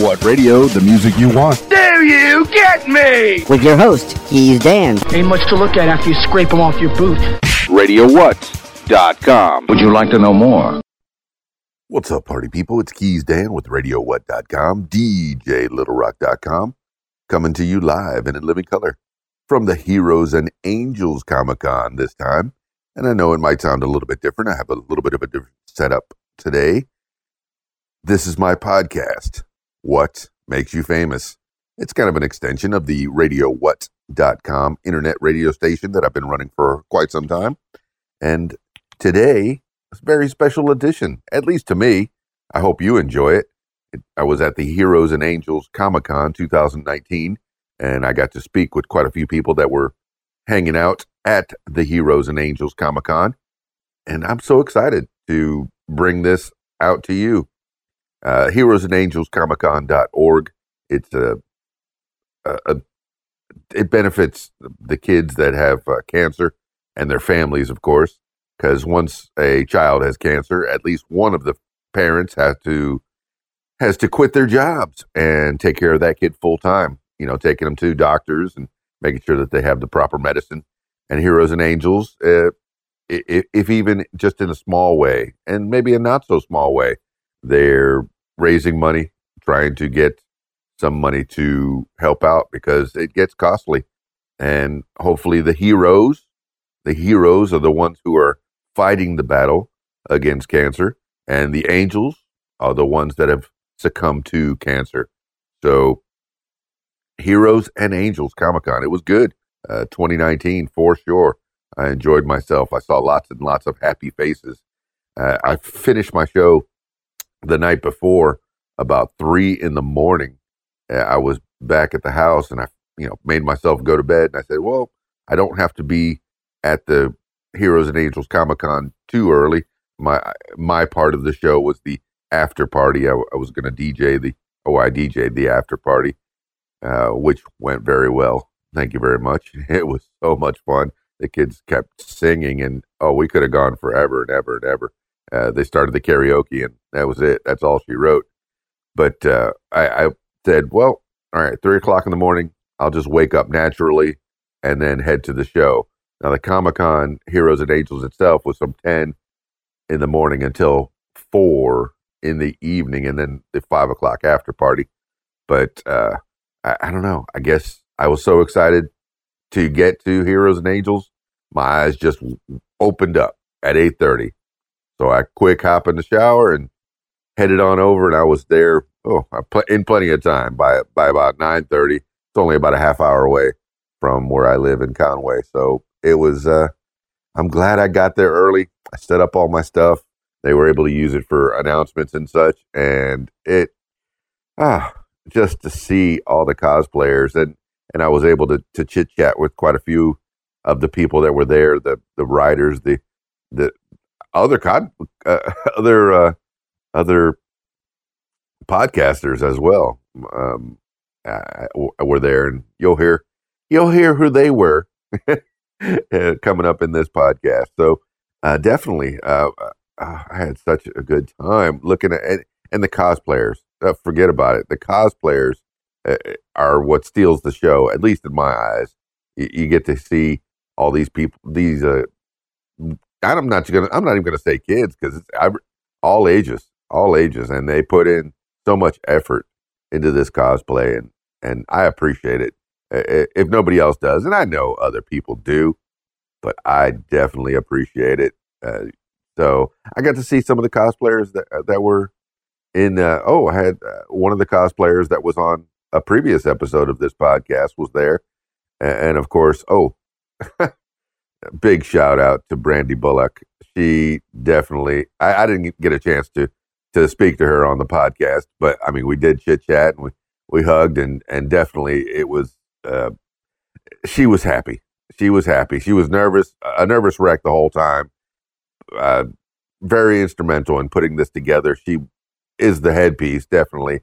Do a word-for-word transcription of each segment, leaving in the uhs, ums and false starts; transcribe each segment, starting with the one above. What Radio, the music you want. Do you get me? With your host, Keys Dan. Ain't much to look at after you scrape them off your boot. radio what dot com. Would you like to know more? What's up, party people? It's Keys Dan with radio what dot com, D J little rock dot com, coming to you live and in living color from the Heroes and Angels Comic Con this time. And I know it might sound a little bit different. I have a little bit of a different setup today. This is my podcast, What Makes You Famous. It's kind of an extension of the radio what dot com internet radio station that I've been running for quite some time. And today, it's a very special edition, at least to me. I hope you enjoy it. I was at the Heroes and Angels Comic Con two thousand nineteen, and I got to speak with quite a few people that were hanging out at the Heroes and Angels Comic Con, and I'm so excited to bring this out to you. Uh, heroes and angels comic con dot org. It's a, a, a it benefits the kids that have uh, cancer and their families, of course, because once a child has cancer, at least one of the parents has to has to quit their jobs and take care of that kid full time. You know, taking them to doctors and making sure that they have the proper medicine. And Heroes and Angels, uh, if, if even just in a small way, and maybe a not so small way, they're raising money, trying to get some money to help out because it gets costly. And hopefully the heroes, the heroes are the ones who are fighting the battle against cancer, and the angels are the ones that have succumbed to cancer. So Heroes and Angels Comic Con, it was good. Uh, twenty nineteen, for sure. I enjoyed myself. I saw lots and lots of happy faces. Uh, I finished my show the night before, about three in the morning. I was back at the house, and I, you know, made myself go to bed. And I said, "Well, I don't have to be at the Heroes and Angels Comic Con too early." My my part of the show was the after party. I, I was going to D J the oh, I DJed the after party, uh, which went very well. Thank you very much. It was so much fun. The kids kept singing, and oh, we could have gone forever and ever and ever. Uh, they started the karaoke, and that was it. That's all she wrote. But uh, I, I said, well, all right, three o'clock in the morning, I'll just wake up naturally and then head to the show. Now, the Comic-Con Heroes and Angels itself was from ten in the morning until four in the evening, and then the five o'clock after party. But uh, I, I don't know. I guess I was so excited to get to Heroes and Angels, my eyes just opened up at eight thirty. So I quick hop in the shower and headed on over, and I was there oh, I pl- in plenty of time by by about nine thirty. It's only about a half hour away from where I live in Conway. So it was, uh, I'm glad I got there early. I set up all my stuff. They were able to use it for announcements and such. And it, ah, just to see all the cosplayers. And, and I was able to, to chit-chat with quite a few of the people that were there, the the writers, the the other con- uh, other uh, other podcasters as well um, uh, were there, and you'll hear you'll hear who they were coming up in this podcast. So uh, definitely, uh, I had such a good time looking at and, and the cosplayers. Uh, forget about it. The cosplayers uh, are what steals the show, at least in my eyes. You, you get to see all these people. These uh, I'm not gonna. I'm not even gonna say kids because it's I, all ages, all ages, and they put in so much effort into this cosplay, and and I appreciate it. If nobody else does, and I know other people do, but I definitely appreciate it. Uh, so I got to see some of the cosplayers that that were in. Uh, oh, I had uh, one of the cosplayers that was on a previous episode of this podcast was there, and, and of course, oh. Big shout out to Brandi Bullock. She definitely, I, I didn't get a chance to, to speak to her on the podcast, but I mean, we did chit chat and we, we hugged and, and definitely it was, uh, she was happy. She was happy. She was nervous, a nervous wreck the whole time. Uh, very instrumental in putting this together. She is the headpiece definitely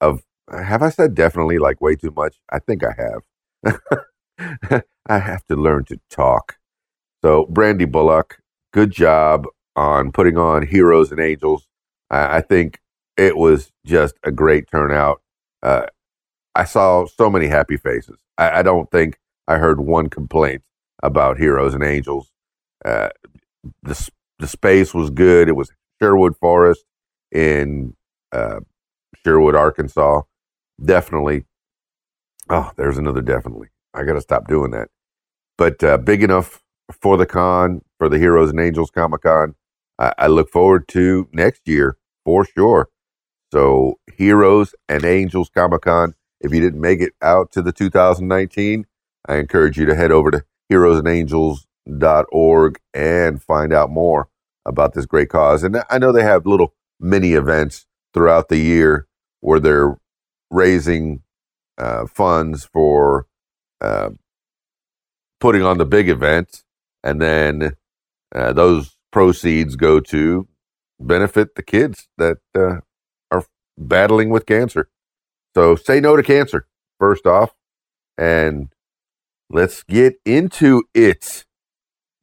of, have I said definitely like way too much? I think I have. I have to learn to talk. So, Brandi Bullock, good job on putting on Heroes and Angels. I think it was just a great turnout. uh, I saw so many happy faces. I, I don't think I heard one complaint about Heroes and Angels. Uh, the the space was good. It was Sherwood Forest in uh, Sherwood, Arkansas. Definitely. Oh, there's another definitely. I got to stop doing that. But uh, big enough for the con, for the Heroes and Angels Comic Con. I, I look forward to next year for sure. So Heroes and Angels Comic Con. If you didn't make it out to the two thousand nineteen, I encourage you to head over to heroes and angels dot org and find out more about this great cause. And I know they have little mini events throughout the year where they're raising uh, funds for uh, putting on the big event, and then uh, those proceeds go to benefit the kids that uh, are battling with cancer. So say no to cancer, first off, and let's get into it.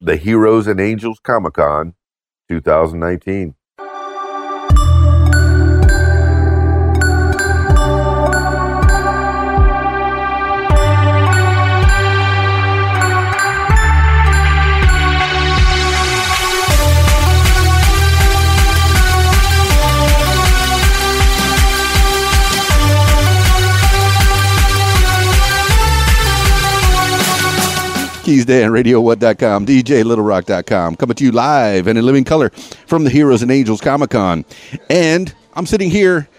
The Heroes and Angels Comic Con twenty nineteen. Keys Dan, radio what dot com, D J little rock dot com, coming to you live and in living color from the Heroes and Angels Comic Con. And I'm sitting here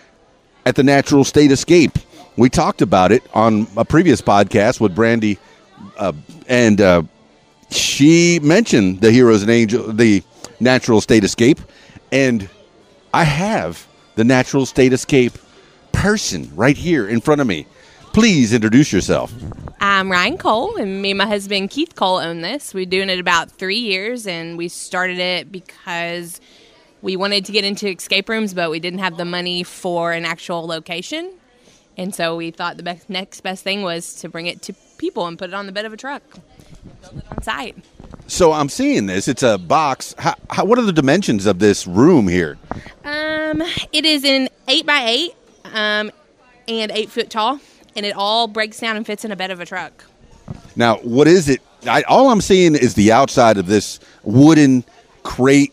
at the Natural State Escape. We talked about it on a previous podcast with Brandi, uh, and uh, she mentioned the Heroes and Angels, the Natural State Escape, and I have the Natural State Escape person right here in front of me. Please introduce yourself. I'm Ryan Cole, and me and my husband Keith Cole own this. We've been doing it about three years, and we started it because we wanted to get into escape rooms, but we didn't have the money for an actual location. And so we thought the best, next best thing was to bring it to people and put it on the bed of a truck, build it on site. So I'm seeing this. It's a box. How, how, what are the dimensions of this room here? Um, it is an eight by eight, um, and eight foot tall. And it all breaks down and fits in a bed of a truck. Now, what is it? I, all I'm seeing is the outside of this wooden crate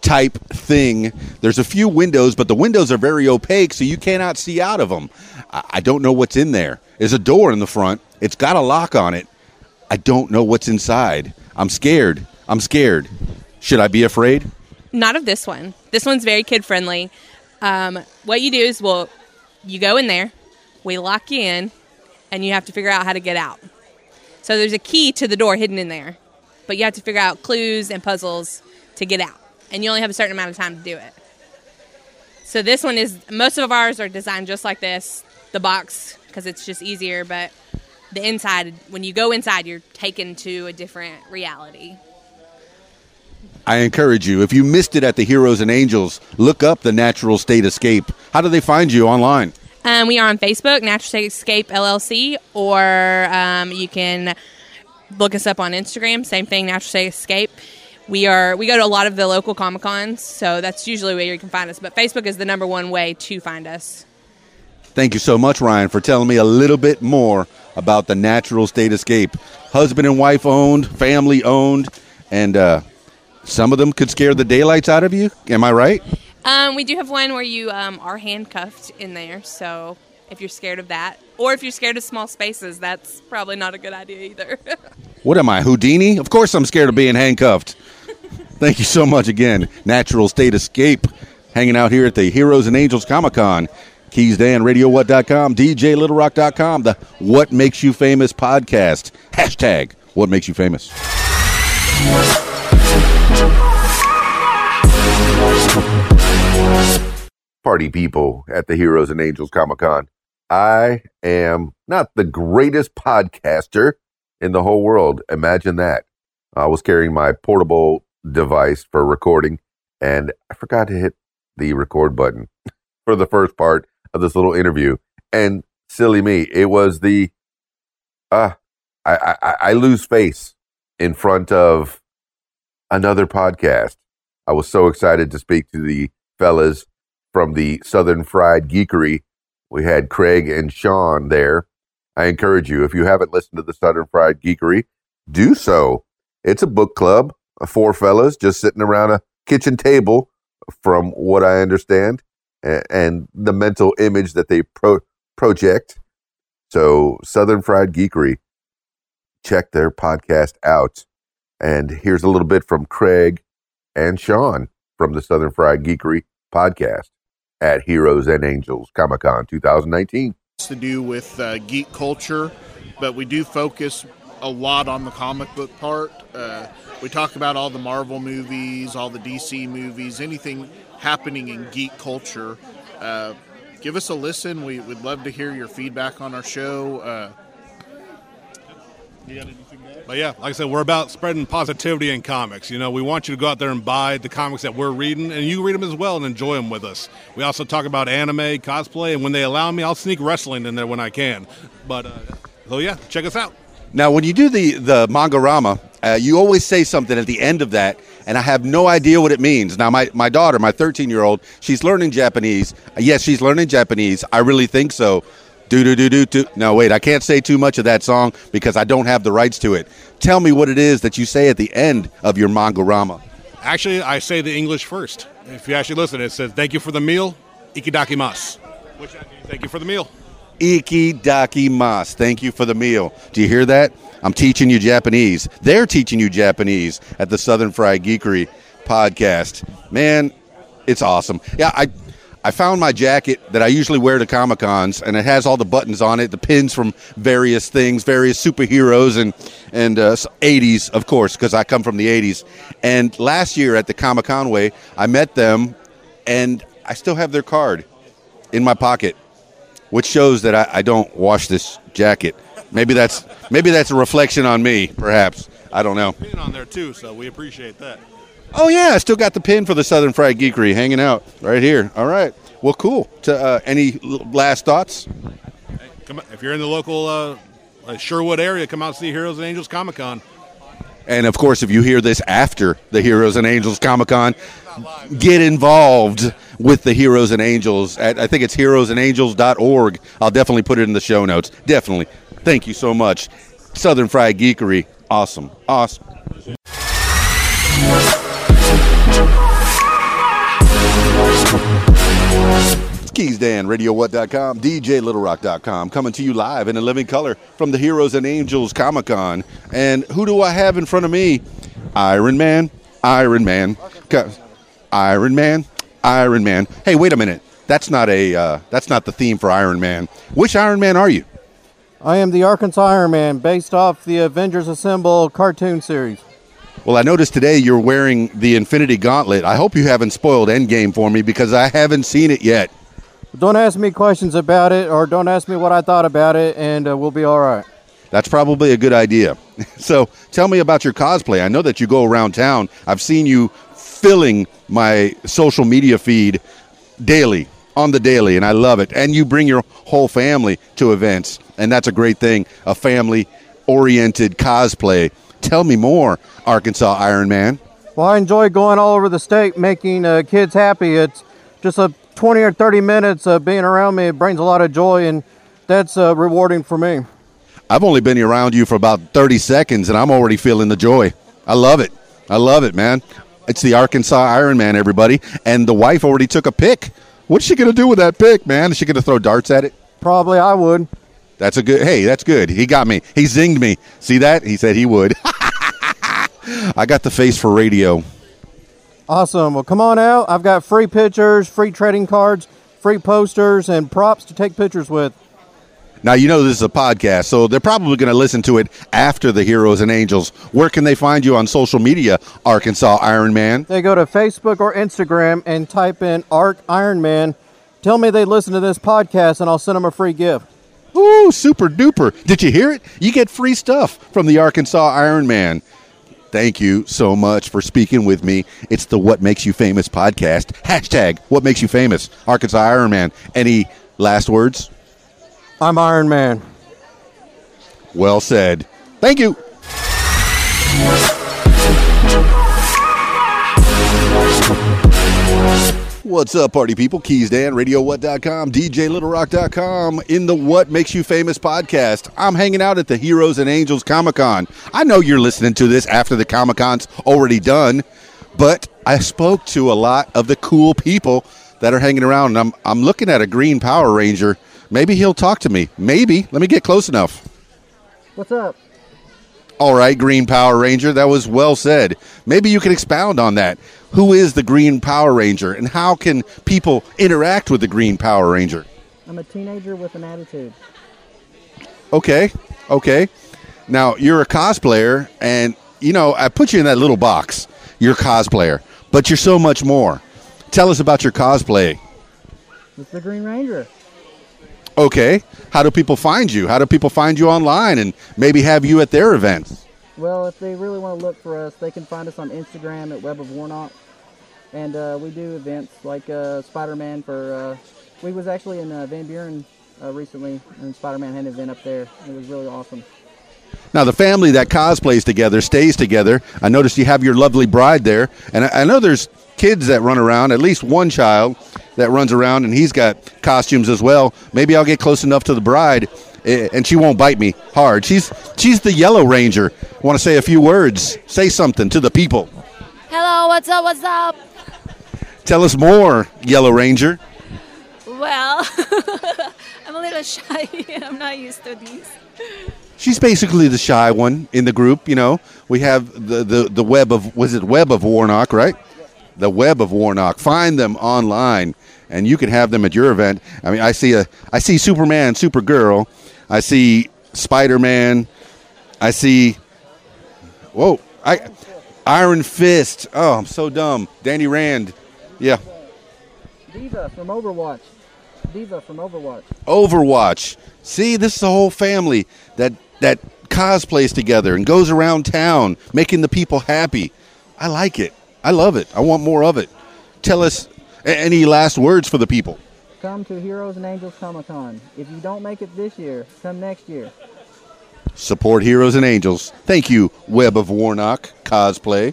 type thing. There's a few windows, but the windows are very opaque, so you cannot see out of them. I, I don't know what's in there. There's a door in the front. It's got a lock on it. I don't know what's inside. I'm scared. I'm scared. Should I be afraid? Not of this one. This one's very kid-friendly. Um, what you do is, well, you go in there. We lock you in, and you have to figure out how to get out. So there's a key to the door hidden in there, but you have to figure out clues and puzzles to get out, and you only have a certain amount of time to do it. So this one is, most of ours are designed just like this, the box, because it's just easier, but the inside, when you go inside, you're taken to a different reality. I encourage you, if you missed it at the Heroes and Angels, look up the Natural State Escape. How do they find you online? Um, we are on Facebook, Natural State Escape L L C, or um, you can look us up on Instagram. Same thing, Natural State Escape. We are we go to a lot of the local Comic Cons, so that's usually where you can find us. But Facebook is the number one way to find us. Thank you so much, Ryan, for telling me a little bit more about the Natural State Escape. Husband and wife owned, family owned, and uh, some of them could scare the daylights out of you. Am I right? Um, we do have one where you um, are handcuffed in there, so if you're scared of that, or if you're scared of small spaces, that's probably not a good idea either. What am I, Houdini? Of course I'm scared of being handcuffed. Thank you so much again, Natural State Escape, hanging out here at the Heroes and Angels Comic Con. Keys Dan, radio what dot com, D J little rock dot com, the What Makes You Famous podcast. Hashtag What Makes You Famous. Party people at the Heroes and Angels Comic Con. I am not the greatest podcaster in the whole world. Imagine that. I was carrying my portable device for recording, and I forgot to hit the record button for the first part of this little interview. And silly me, it was the, uh, I, I, I lose face in front of another podcast. I was so excited to speak to the fellas from the Southern Fried Geekery We had Craig and Sean there. I encourage you, if you haven't listened to the Southern Fried Geekery, do so. It's a book club, four fellas just sitting around a kitchen table, from what I understand, and the mental image that they pro- project. So Southern Fried Geekery, check their podcast out. And here's a little bit from Craig and Sean from the Southern Fried Geekery podcast at Heroes and Angels Comic Con twenty nineteen. To do with uh, geek culture, but we do focus a lot on the comic book part. Uh, we talk about all the Marvel movies, all the D C movies, anything happening in geek culture. Uh, give us a listen. We would love to hear your feedback on our show. Uh, you got anything there? But yeah, like I said, we're about spreading positivity in comics. You know, we want you to go out there and buy the comics that we're reading, and you read them as well and enjoy them with us. We also talk about anime, cosplay, and when they allow me, I'll sneak wrestling in there when I can. But uh, so yeah, check us out. Now, when you do the, the Manga-rama, uh, you always say something at the end of that, and I have no idea what it means. Now, my, my daughter, my thirteen-year-old, she's learning Japanese. Yes, she's learning Japanese. I really think so. Do-do-do-do-do. No, wait, I can't say too much of that song because I don't have the rights to it. Tell me what it is that you say at the end of your Manga-rama. Actually, I say the English first. If you actually listen, it says, thank you for the meal, ikidakimasu. Which I mean, thank you for the meal. Ikidakimasu. Thank you for the meal. Do you hear that? I'm teaching you Japanese. They're teaching you Japanese at the Southern Fried Geekery podcast. Man, it's awesome. Yeah, I I found my jacket that I usually wear to Comic-Cons, and it has all the buttons on it, the pins from various things, various superheroes, and, and uh, eighties, of course, because I come from the eighties. And last year at the Comic-Con Way, I met them, and I still have their card in my pocket, which shows that I, I don't wash this jacket. Maybe that's maybe that's a reflection on me, perhaps. I don't know. Pin on there too, so we appreciate that. Oh yeah, I still got the pin for the Southern Fried Geekery hanging out right here. All right, well, cool. To, uh, any last thoughts? Hey, come, if you're in the local uh, Sherwood area, come out and see Heroes and Angels Comic Con. And of course, if you hear this after the Heroes and Angels Comic Con, get involved with the Heroes and Angels. At, I think it's heroes and angels dot org. I'll definitely put it in the show notes. Definitely. Thank you so much. Southern Fried Geekery. Awesome. Awesome. Keys Dan, radio what dot com, D J little rock dot com, coming to you live in a living color from the Heroes and Angels Comic Con. And who do I have in front of me? Iron Man, Iron Man, Co- Iron Man, Iron Man. Hey, wait a minute. That's not a uh, that's not the theme for Iron Man. Which Iron Man are you? I am the Arkansas Iron Man, based off the Avengers Assemble cartoon series. Well, I noticed today you're wearing the Infinity Gauntlet. I hope you haven't spoiled Endgame for me because I haven't seen it yet. Don't ask me questions about it, or don't ask me what I thought about it, and uh, we'll be all right. That's probably a good idea. So tell me about your cosplay. I know that you go around town. I've seen you filling my social media feed daily, on the daily, and I love it. And you bring your whole family to events, and that's a great thing, a family-oriented cosplay. Tell me more, Arkansas Iron Man. Well, I enjoy going all over the state making uh, kids happy. It's just a twenty or thirty minutes of being around me, it brings a lot of joy, and that's uh, rewarding for me. I've only been around you for about thirty seconds, and I'm already feeling the joy. I love it. I love it, man. It's the Arkansas Iron Man, everybody, and the wife already took a pic. What's she going to do with that pic, man? Is she going to throw darts at it? Probably, I would. That's a good, hey, that's good. He got me. He zinged me. See that? He said he would. I got the face for radio. Awesome. Well, come on out. I've got free pictures, free trading cards, free posters, and props to take pictures with. Now, you know this is a podcast, so they're probably going to listen to it after the Heroes and Angels. Where can they find you on social media, Arkansas Iron Man? They go to Facebook or Instagram and type in Ark Iron Man. Tell me they listen to this podcast, and I'll send them a free gift. Ooh, super duper. Did you hear it? You get free stuff from the Arkansas Iron Man. Thank you so much for speaking with me. It's the What Makes You Famous podcast. Hashtag What Makes You Famous. Arkansas Iron Man. Any last words? I'm Iron Man. Well said. Thank you. What's up, party people? Keys Dan, radio what dot com, D J little rock dot com, in the What Makes You Famous podcast. I'm hanging out at the Heroes and Angels Comic Con. I know you're listening to this after the Comic Con's already done, but I spoke to a lot of the cool people that are hanging around, and I'm, I'm looking at a green Power Ranger. Maybe he'll talk to me. Maybe. Let me get close enough. What's up? All right, Green Power Ranger, that was well said. Maybe you can expound on that. Who is the Green Power Ranger, and how can people interact with the Green Power Ranger? I'm a teenager with an attitude. Okay, okay. Now, you're a cosplayer, and, you know, I put you in that little box. You're a cosplayer, but you're so much more. Tell us about your cosplay. It's the Green Ranger. Okay. How do people find you? How do people find you online and maybe have you at their events? Well, if they really want to look for us, they can find us on Instagram at Web of Warnock. And uh, we do events like uh, Spider-Man for... Uh, we was actually in uh, Van Buren uh, recently, and Spider-Man had an event up there. It was really awesome. Now, the family that cosplays together stays together. I noticed you have your lovely bride there. And I, I know there's kids that run around, at least one child that runs around, and he's got costumes as well. Maybe I'll get close enough to the bride, and she won't bite me hard. She's she's the Yellow Ranger. Want to say a few words? Say something to the people. Hello, what's up, what's up? Tell us more, Yellow Ranger. Well, I'm a little shy. I'm not used to these. She's basically the shy one in the group, you know. We have the, the, the Web of, was it Web of Warnock, right? The Web of Warnock. Find them online, and you can have them at your event. I mean, I see a, I see Superman, Supergirl. I see Spider-Man. I see, whoa, I, Iron Fist. Oh, I'm so dumb. Danny Rand. Yeah. Diva from Overwatch. Diva from Overwatch. Overwatch. See, this is a whole family that, that cosplays together and goes around town making the people happy. I like it. I love it. I want more of it. Tell us any last words for the people. Come to Heroes and Angels Comic Con. If you don't make it this year, come next year. Support Heroes and Angels. Thank you, Web of Warnock Cosplay.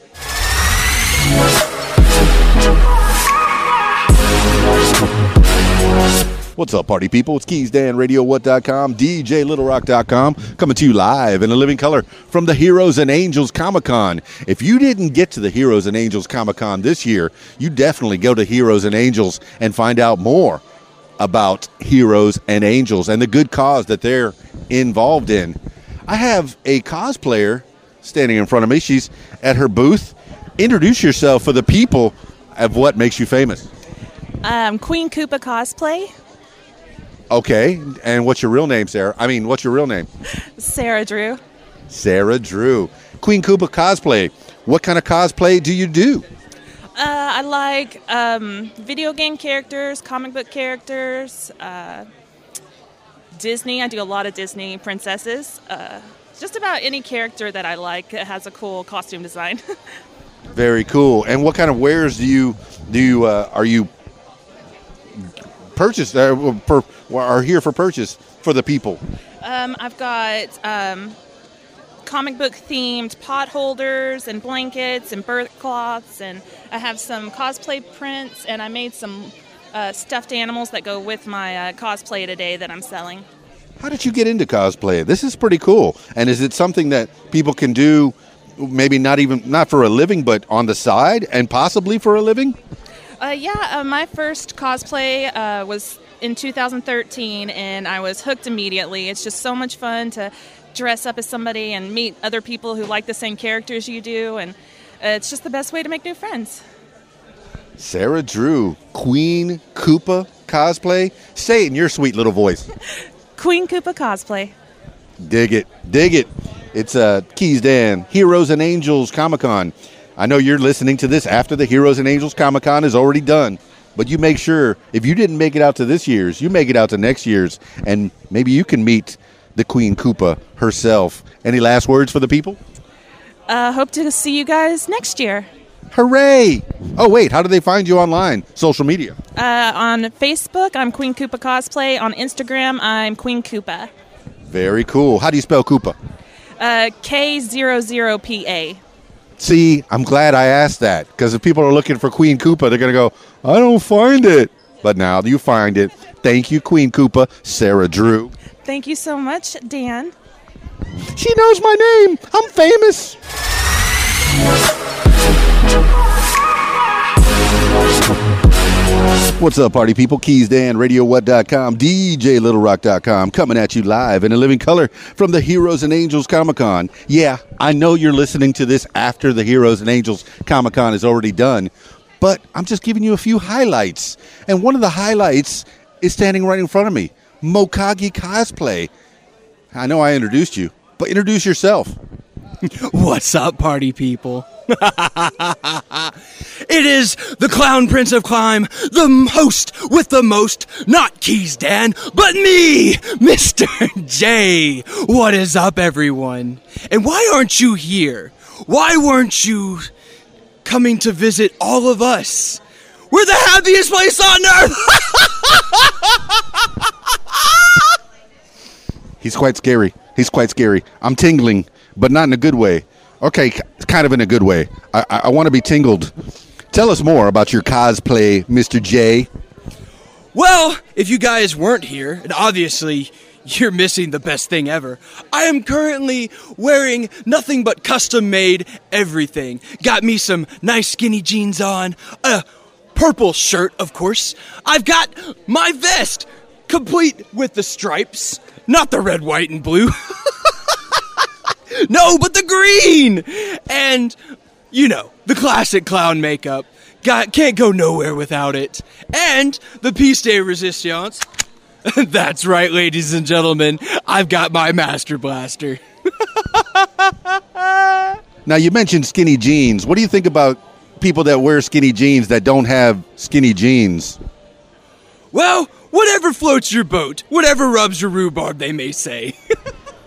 What's up, party people? It's Keys Dan, radio what dot com, D J little rock dot com, coming to you live in a living color from the Heroes and Angels Comic Con. If you didn't get to the Heroes and Angels Comic Con this year, you definitely go to Heroes and Angels and find out more about Heroes and Angels and the good cause that they're involved in. I have a cosplayer standing in front of me. She's at her booth. Introduce yourself for the people of What Makes You Famous. Um, Queen Koopa Cosplay. Okay, and what's your real name, Sarah? I mean, what's your real name? Sarah Drew. Sarah Drew. Queen Koopa Cosplay. What kind of cosplay do you do? Uh, I like um, video game characters, comic book characters, uh, Disney. I do a lot of Disney princesses. Uh, just about any character that I like that has a cool costume design. Very cool. And what kind of wares do you do? You, uh, are you purchase uh, per, are here for purchase for the people? Um, I've got um, comic book themed pot holders and blankets and birth cloths, and I have some cosplay prints, and I made some uh, stuffed animals that go with my uh, cosplay today that I'm selling. How did you get into cosplay? This is pretty cool. And is it something that people can do, maybe not even not for a living, but on the side and possibly for a living? Uh, yeah, uh, my first cosplay uh, was in two thousand thirteen, and I was hooked immediately. It's just so much fun to dress up as somebody and meet other people who like the same characters you do, and uh, it's just the best way to make new friends. Sarah Drew, Queen Koopa Cosplay. Say it in your sweet little voice. Queen Koopa Cosplay. Dig it. Dig it. It's uh, Keys Dan, Heroes and Angels Comic Con. I know you're listening to this after the Heroes and Angels Comic Con is already done, but you make sure, if you didn't make it out to this year's, you make it out to next year's, and maybe you can meet the Queen Koopa herself. Any last words for the people? Uh, hope to see you guys next year. Hooray! Oh, wait, how do they find you online? Social media? Uh, on Facebook, I'm Queen Koopa Cosplay. On Instagram, I'm Queen Koopa. Very cool. How do you spell Koopa? Uh, K zero zero P A. See, I'm glad I asked that, because if people are looking for Queen Koopa, they're going to go, I don't find it. But now you find it. Thank you, Queen Koopa, Sarah Drew. Thank you so much, Dan. She knows my name. I'm famous. What's up, party people? Keys Dan, radio what dot com, D J little rock dot com, coming at you live in a living color from the Heroes and Angels Comic Con. Yeah, I know you're listening to this after the Heroes and Angels Comic Con is already done, but I'm just giving you a few highlights. And one of the highlights is standing right in front of me, Mokage Cosplay. I know I introduced you, but introduce yourself. What's up, party people? It is the clown prince of climb, the host with the most, not Keys Dan, but me, Mister J. What is up, everyone? And why aren't you here? Why weren't you coming to visit all of us? We're the happiest place on earth! He's quite scary. He's quite scary. I'm tingling, but not in a good way. Okay, kind of in a good way. I, I, I want to be tingled. Tell us more about your cosplay, Mister J. Well, if you guys weren't here, and obviously you're missing the best thing ever, I am currently wearing nothing but custom-made everything. Got me some nice skinny jeans on, a purple shirt, of course. I've got my vest, complete with the stripes, not the red, white, and blue. No, but the green! And, you know, the classic clown makeup. Got, can't go nowhere without it. And the piece de resistance. That's right, ladies and gentlemen. I've got my Master Blaster. Now, you mentioned skinny jeans. What do you think about people that wear skinny jeans that don't have skinny jeans? Well, whatever floats your boat. Whatever rubs your rhubarb, they may say.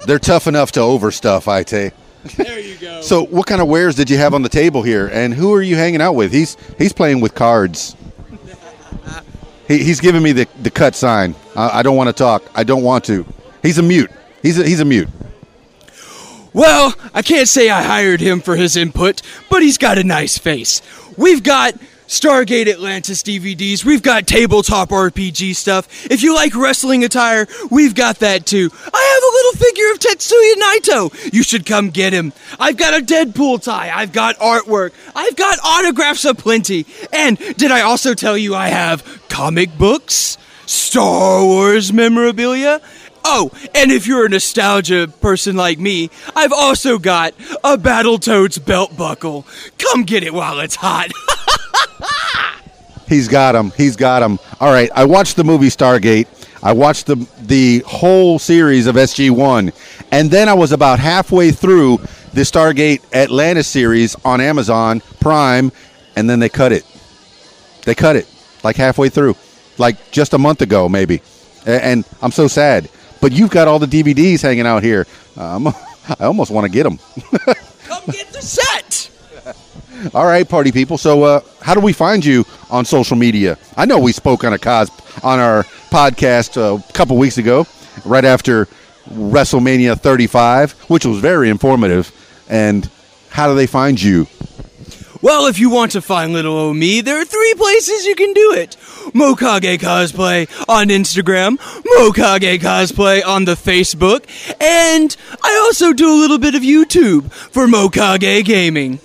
They're tough enough to overstuff, I take. There you go. So what kind of wares did you have on the table here? And who are you hanging out with? He's he's playing with cards. he, he's giving me the, the cut sign. I, I don't want to talk. I don't want to. He's a mute. He's a, he's a mute. Well, I can't say I hired him for his input, but he's got a nice face. We've got Stargate Atlantis D V Ds, we've got tabletop R P G stuff. If you like wrestling attire, we've got that too. I have a little figure of Tetsuya Naito. You should come get him. I've got a Deadpool tie. I've got artwork. I've got autographs aplenty. And did I also tell you I have comic books, Star Wars memorabilia? Oh, and if you're a nostalgia person like me, I've also got a Battletoads belt buckle. Come get it while it's hot. He's got him. He's got him. All right. I watched the movie Stargate. I watched the the whole series of S G one. And then I was about halfway through the Stargate Atlantis series on Amazon Prime. And then they cut it. They cut it like halfway through, like just a month ago, maybe. And I'm so sad. But you've got all the D V Ds hanging out here. Um, I almost want to get them. Come get the set. All right, party people. So, uh, how do we find you on social media? I know we spoke on a cos on our podcast uh, a couple weeks ago, right after WrestleMania thirty-five, which was very informative. And how do they find you? Well, if you want to find little old me, there are three places you can do it. Mokage Cosplay on Instagram, Mokage Cosplay on the Facebook, and I also do a little bit of YouTube for Mokage Gaming.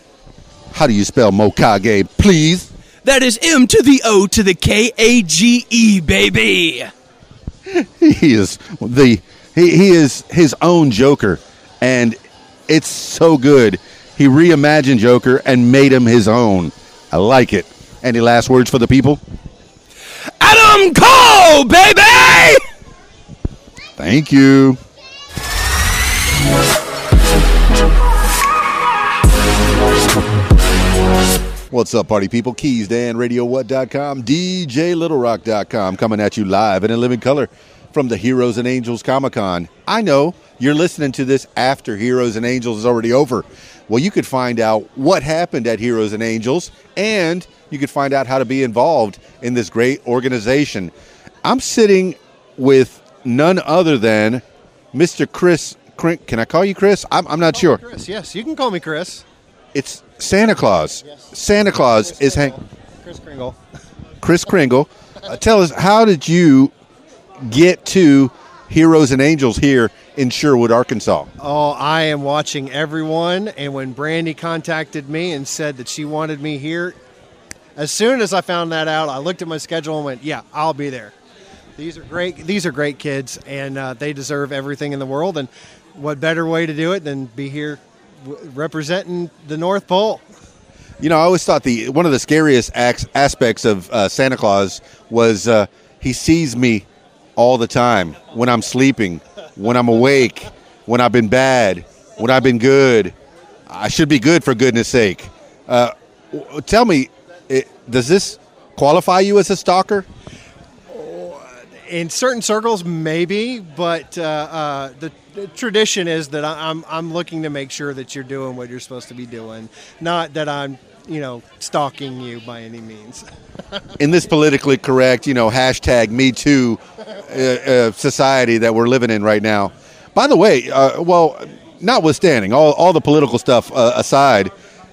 How do you spell Mokage, please? That is M to the O to the K A G E, baby. He is the he, he is his own Joker, and it's so good. He reimagined Joker and made him his own. I like it. Any last words for the people? Adam Cole, baby! Thank you. What's up, party people? Keys Dan, radio what dot com, D J little rock dot com, coming at you live and in living color from the Heroes and Angels Comic Con. I know you're listening to this after Heroes and Angels is already over. Well, you could find out what happened at Heroes and Angels, and you could find out how to be involved in this great organization. I'm sitting with none other than Mister Chris Kringle. Can I call you Chris? I'm, I'm not sure. Chris, yes, you can call me Chris. It's Santa Claus. Yes. Santa Claus Chris is hanging. Chris Kringle. Chris Kringle. Uh, tell us, how did you get to Heroes and Angels here in Sherwood, Arkansas? Oh, I am watching everyone. And when Brandi contacted me and said that she wanted me here, as soon as I found that out, I looked at my schedule and went, yeah, I'll be there. These are great. These are great kids, and uh, they deserve everything in the world. And what better way to do it than be here w- representing the North Pole? You know, I always thought the one of the scariest acts, aspects of uh, Santa Claus was uh, he sees me all the time when I'm sleeping, when I'm awake, when I've been bad, when I've been good. I should be good, for goodness sake. Uh, w- tell me, it, does this qualify you as a stalker? In certain circles, maybe, but uh, uh, the, the tradition is that I'm I'm looking to make sure that you're doing what you're supposed to be doing, not that I'm, you know, stalking you by any means. In this politically correct, you know, hashtag Me Too uh, uh, society that we're living in right now. By the way, uh, well, notwithstanding all all the political stuff uh, aside,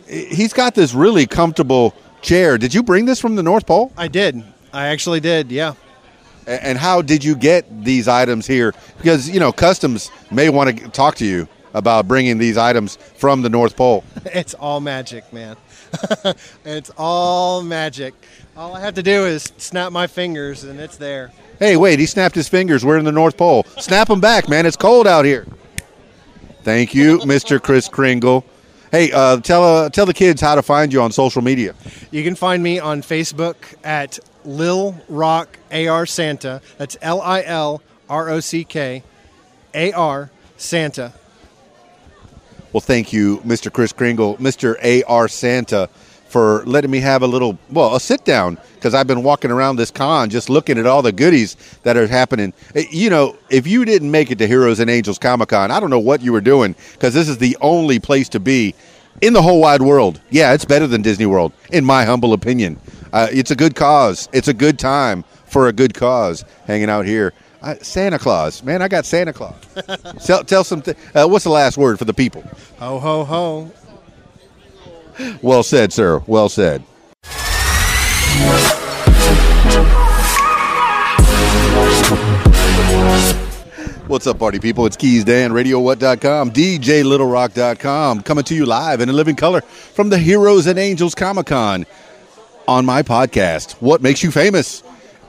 he's got this really comfortable chair. Did you bring this from the North Pole? I did. I actually did. Yeah. And how did you get these items here? Because, you know, customs may want to talk to you about bringing these items from the North Pole. It's all magic, man. It's all magic. All I have to do is snap my fingers, and it's there. Hey, wait, he snapped his fingers. We're in the North Pole. Snap them back, man. It's cold out here. Thank you, Mister Chris Kringle. Hey, uh, tell uh, tell the kids how to find you on social media. You can find me on Facebook at Lil Rock A R Santa. That's L I L R O C K A R Santa. Well, thank you, Mister Chris Kringle, Mister A R Santa, for letting me have a little, well, a sit down, because I've been walking around this con just looking at all the goodies that are happening. You know, if you didn't make it to Heroes and Angels Comic Con, I don't know what you were doing, because this is the only place to be in the whole wide world. Yeah, it's better than Disney World, in my humble opinion. Uh, it's a good cause. It's a good time for a good cause hanging out here. I, Santa Claus. Man, I got Santa Claus. tell, tell some. Th- uh, what's the last word for the people? Ho, ho, ho. Well said, sir. Well said. What's up, party people? It's Keys Dan, radio what dot com, D J little rock dot com, coming to you live and in living color from the Heroes and Angels Comic Con on my podcast, What Makes You Famous.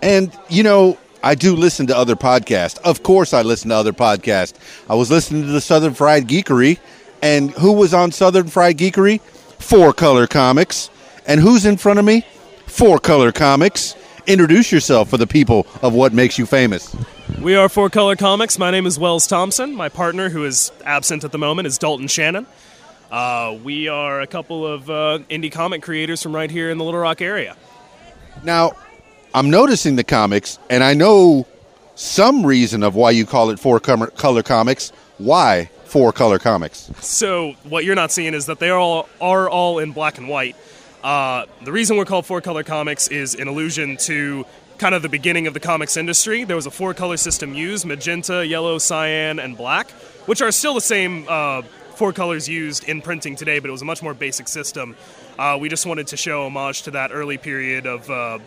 And, you know, I do listen to other podcasts. Of course I listen to other podcasts. I was listening to the Southern Fried Geekery, and who was on Southern Fried Geekery? Four Color Comics. And who's in front of me? Four Color Comics. Introduce yourself for the people of What Makes You Famous. We are Four Color Comics. My name is Wells Thompson. My partner, who is absent at the moment, is Dalton Shannon. Uh, we are a couple of uh, indie comic creators from right here in the Little Rock area. Now, I'm noticing the comics, and I know some reason of why you call it Four Color Comics. Why Four Color Comics? So what you're not seeing is that they all are all in black and white. Uh, the reason we're called Four Color Comics is an allusion to kind of the beginning of the comics industry. There was a four color system used: magenta, yellow, cyan, and black, which are still the same uh, four colors used in printing today, but it was a much more basic system. Uh, we just wanted to show homage to that early period of uh,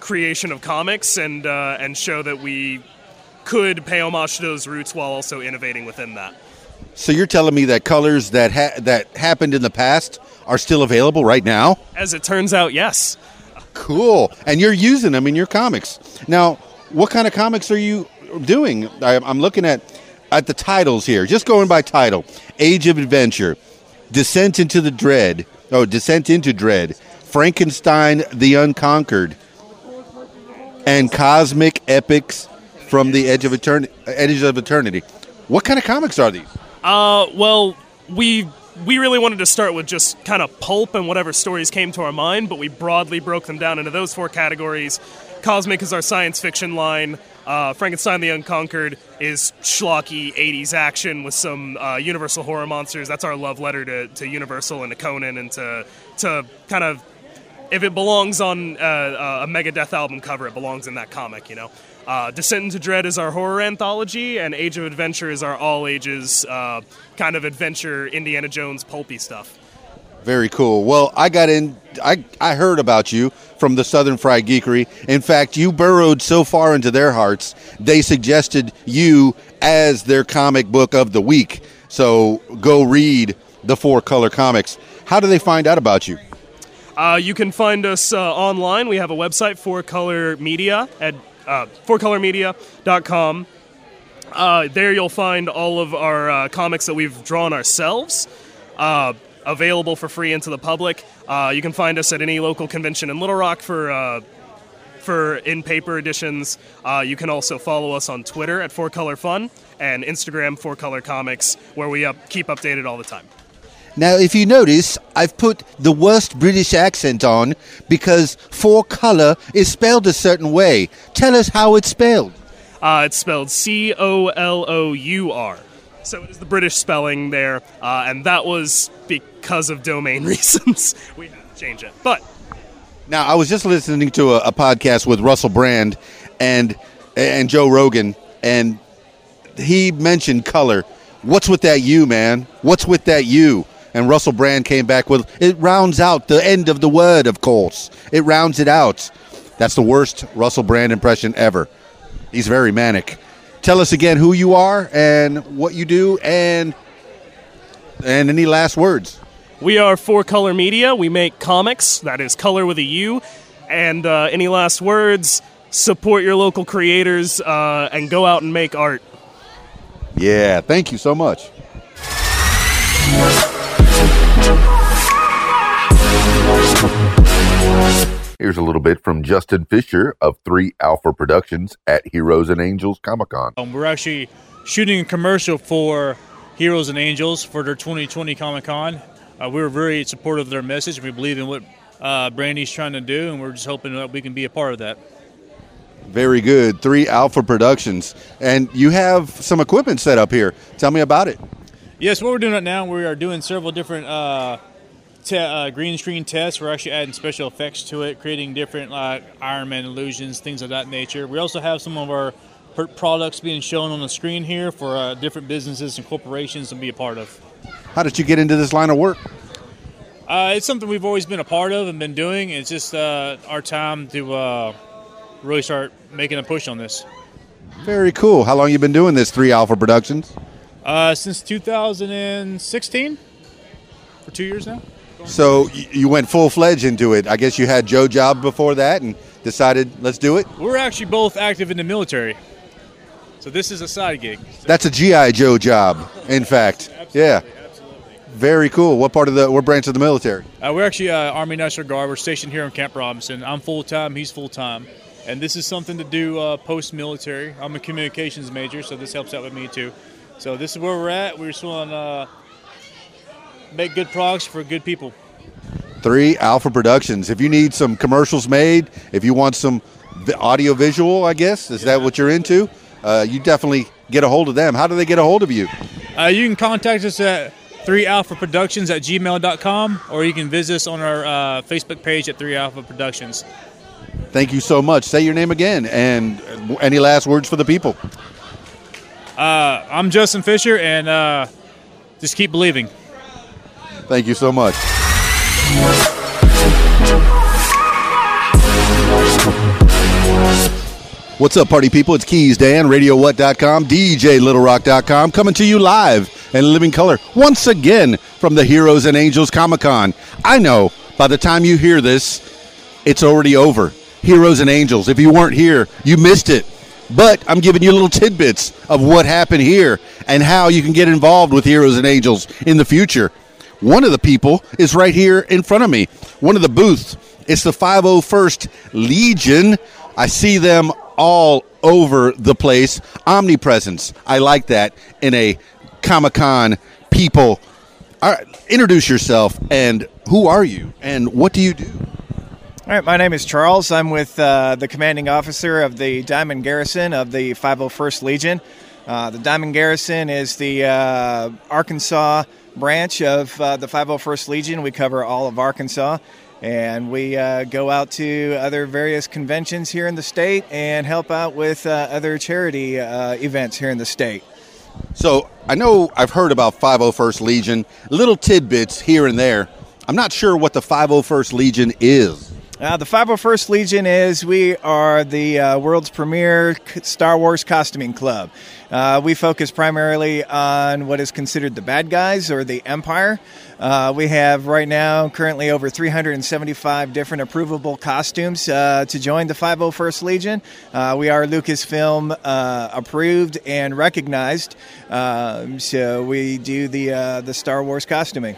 creation of comics and uh, and show that we could pay homage to those roots while also innovating within that. So you're telling me that colors that ha- that happened in the past are still available right now? As it turns out, yes. Cool. And you're using them in your comics. Now, what kind of comics are you doing? I, I'm looking at, at the titles here. Just going by title. Age of Adventure, Descent into the Dread, oh, Descent into Dread, Frankenstein the Unconquered, and Cosmic Epics from the Edge of Eternity. Edge of Eternity. What kind of comics are these? Uh, well, we we really wanted to start with just kind of pulp and whatever stories came to our mind, but we broadly broke them down into those four categories. Cosmic is our science fiction line. Uh, Frankenstein the Unconquered is schlocky eighties action with some uh, Universal horror monsters. That's our love letter to, to Universal and to Conan and to to kind of, if it belongs on uh, a Megadeth album cover, it belongs in that comic, you know. Uh, Descent into Dread is our horror anthology, and Age of Adventure is our all-ages uh, kind of adventure Indiana Jones pulpy stuff. Very cool. Well, I got in. I, I heard about you from the Southern Fried Geekery. In fact, you burrowed so far into their hearts, they suggested you as their comic book of the week. So go read the Four Color Comics. How do they find out about you? Uh, you can find us uh, online. We have a website, Four Color Media, at uh, four color media dot com. Uh, there you'll find all of our uh, comics that we've drawn ourselves, uh, available for free into the public. Uh, you can find us at any local convention in Little Rock for uh, for in-paper editions. Uh, you can also follow us on Twitter at four color fun and Instagram four color comics, where we up, keep updated all the time. Now, if you notice, I've put the worst British accent on because four color is spelled a certain way. Tell us how it's spelled. Uh, it's spelled C O L O U R. So it is the British spelling there, uh, and that was because of domain reasons. We had to change it. But now, I was just listening to a, a podcast with Russell Brand and and Joe Rogan, and he mentioned color. What's with that U, man? What's with that U? And Russell Brand came back with, it rounds out the end of the word, of course. It rounds it out. That's the worst Russell Brand impression ever. He's very manic. Tell us again who you are and what you do, and and any last words. We are Four Color Media. We make comics. That is color with a U. And uh, any last words? Support your local creators uh, and go out and make art. Yeah, thank you so much. Here's a little bit from Justin Fisher of Three Alpha Productions at Heroes and Angels Comic Con. Um, we're actually shooting a commercial for Heroes and Angels for their twenty twenty Comic Con. Uh, we were very supportive of their message. We believe in what uh, Brandy's trying to do, and we're just hoping that we can be a part of that. Very good. Three Alpha Productions. And you have some equipment set up here. Tell me about it. Yes, what we're doing right now, we are doing several different... Uh, Te- uh, green screen tests. We're actually adding special effects to it, creating different like Iron Man illusions, things of that nature. We also have some of our per- products being shown on the screen here for uh, different businesses and corporations to be a part of. How did you get into this line of work? Uh, it's something we've always been a part of and been doing. It's just uh, our time to uh, really start making a push on this. Very cool. How long you been doing this, Three Alpha Productions? Uh, since two thousand sixteen, for two years now. So you went full-fledged into it. I guess you had Joe Job before that and decided, let's do it? We're actually both active in the military. So this is a side gig. That's a G I Joe job, in fact. Absolutely, yeah. Absolutely. Very cool. What part of the, what branch of the military? Uh, we're actually uh, Army National Guard. We're stationed here in Camp Robinson. I'm full-time. He's full-time. And this is something to do uh, post-military. I'm a communications major, so this helps out with me, too. So this is where we're at. We're still on... Uh, make good products for good people. Three Alpha Productions. If you need some commercials made, if you want some audio visual, I guess, is yeah. that what you're into? Uh, you definitely get a hold of them. How do they get a hold of you? Uh, you can contact us at three alpha productions at gmail dot com, or you can visit us on our uh, Facebook page at Three Alpha Productions. Thank you so much. Say your name again, and any last words for the people? Uh, I'm Justin Fisher, and uh, just keep believing. Thank you so much. What's up, party people? It's Keys Dan, radio what dot com, D J little rock dot com, coming to you live and living color once again from the Heroes and Angels Comic Con. I know by the time you hear this, it's already over. Heroes and Angels, if you weren't here, you missed it. But I'm giving you little tidbits of what happened here and how you can get involved with Heroes and Angels in the future. One of the people is right here in front of me. One of the booths. It's the five oh first Legion. I see them all over the place. Omnipresence. I like that in a Comic-Con people. All right, introduce yourself, and who are you, and what do you do? All right, my name is Charles. I'm with uh, the commanding officer of the Diamond Garrison of the five oh first Legion. Uh, the Diamond Garrison is the uh, Arkansas branch of uh, the five oh first Legion. We cover all of Arkansas, and we uh, go out to other various conventions here in the state and help out with uh, other charity uh, events here in the state. So I know I've heard about five oh first Legion, little tidbits here and there. I'm not sure what the five oh first Legion is. Uh, the five oh first Legion is, we are the uh, world's premier Star Wars costuming club. Uh, we focus primarily on what is considered the bad guys or the Empire. Uh, we have right now currently over three hundred seventy-five different approvable costumes uh, to join the five oh first Legion. Uh, we are Lucasfilm uh, approved and recognized, uh, so we do the uh, the Star Wars costuming.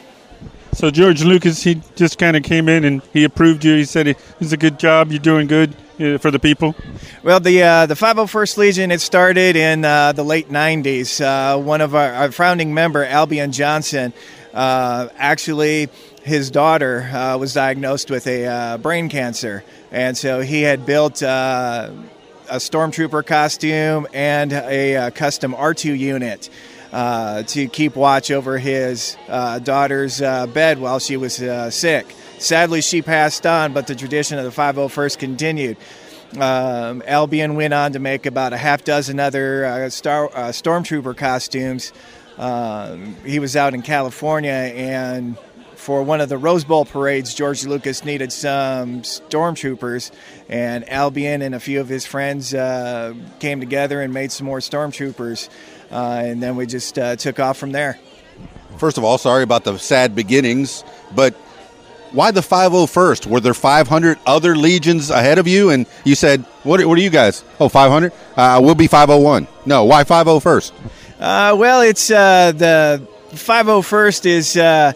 So George Lucas, he just kind of came in and he approved you. He said, it's a good job, you're doing good for the people. Well, the uh, the five oh first Legion, it started in uh, the late nineties. Uh, one of our, our founding member, Albion Johnson, uh, actually his daughter uh, was diagnosed with a uh, brain cancer. And so he had built uh, a Stormtrooper costume and a, a custom R two unit. Uh, to keep watch over his uh, daughter's uh, bed while she was uh, sick. Sadly, she passed on, but the tradition of the five oh first continued. Um, Albion went on to make about a half dozen other uh, star, uh, Stormtrooper costumes. Um, he was out in California, and for one of the Rose Bowl parades, George Lucas needed some Stormtroopers, and Albion and a few of his friends uh, came together and made some more Stormtroopers. Uh, and then we just uh, took off from there. First of all, sorry about the sad beginnings, but why the five oh first? Were there five hundred other legions ahead of you? And you said, what are, what are you guys? Oh, five hundred? Uh, we'll be five oh one. No, why five oh first? Uh, well, it's uh, the five oh first is uh,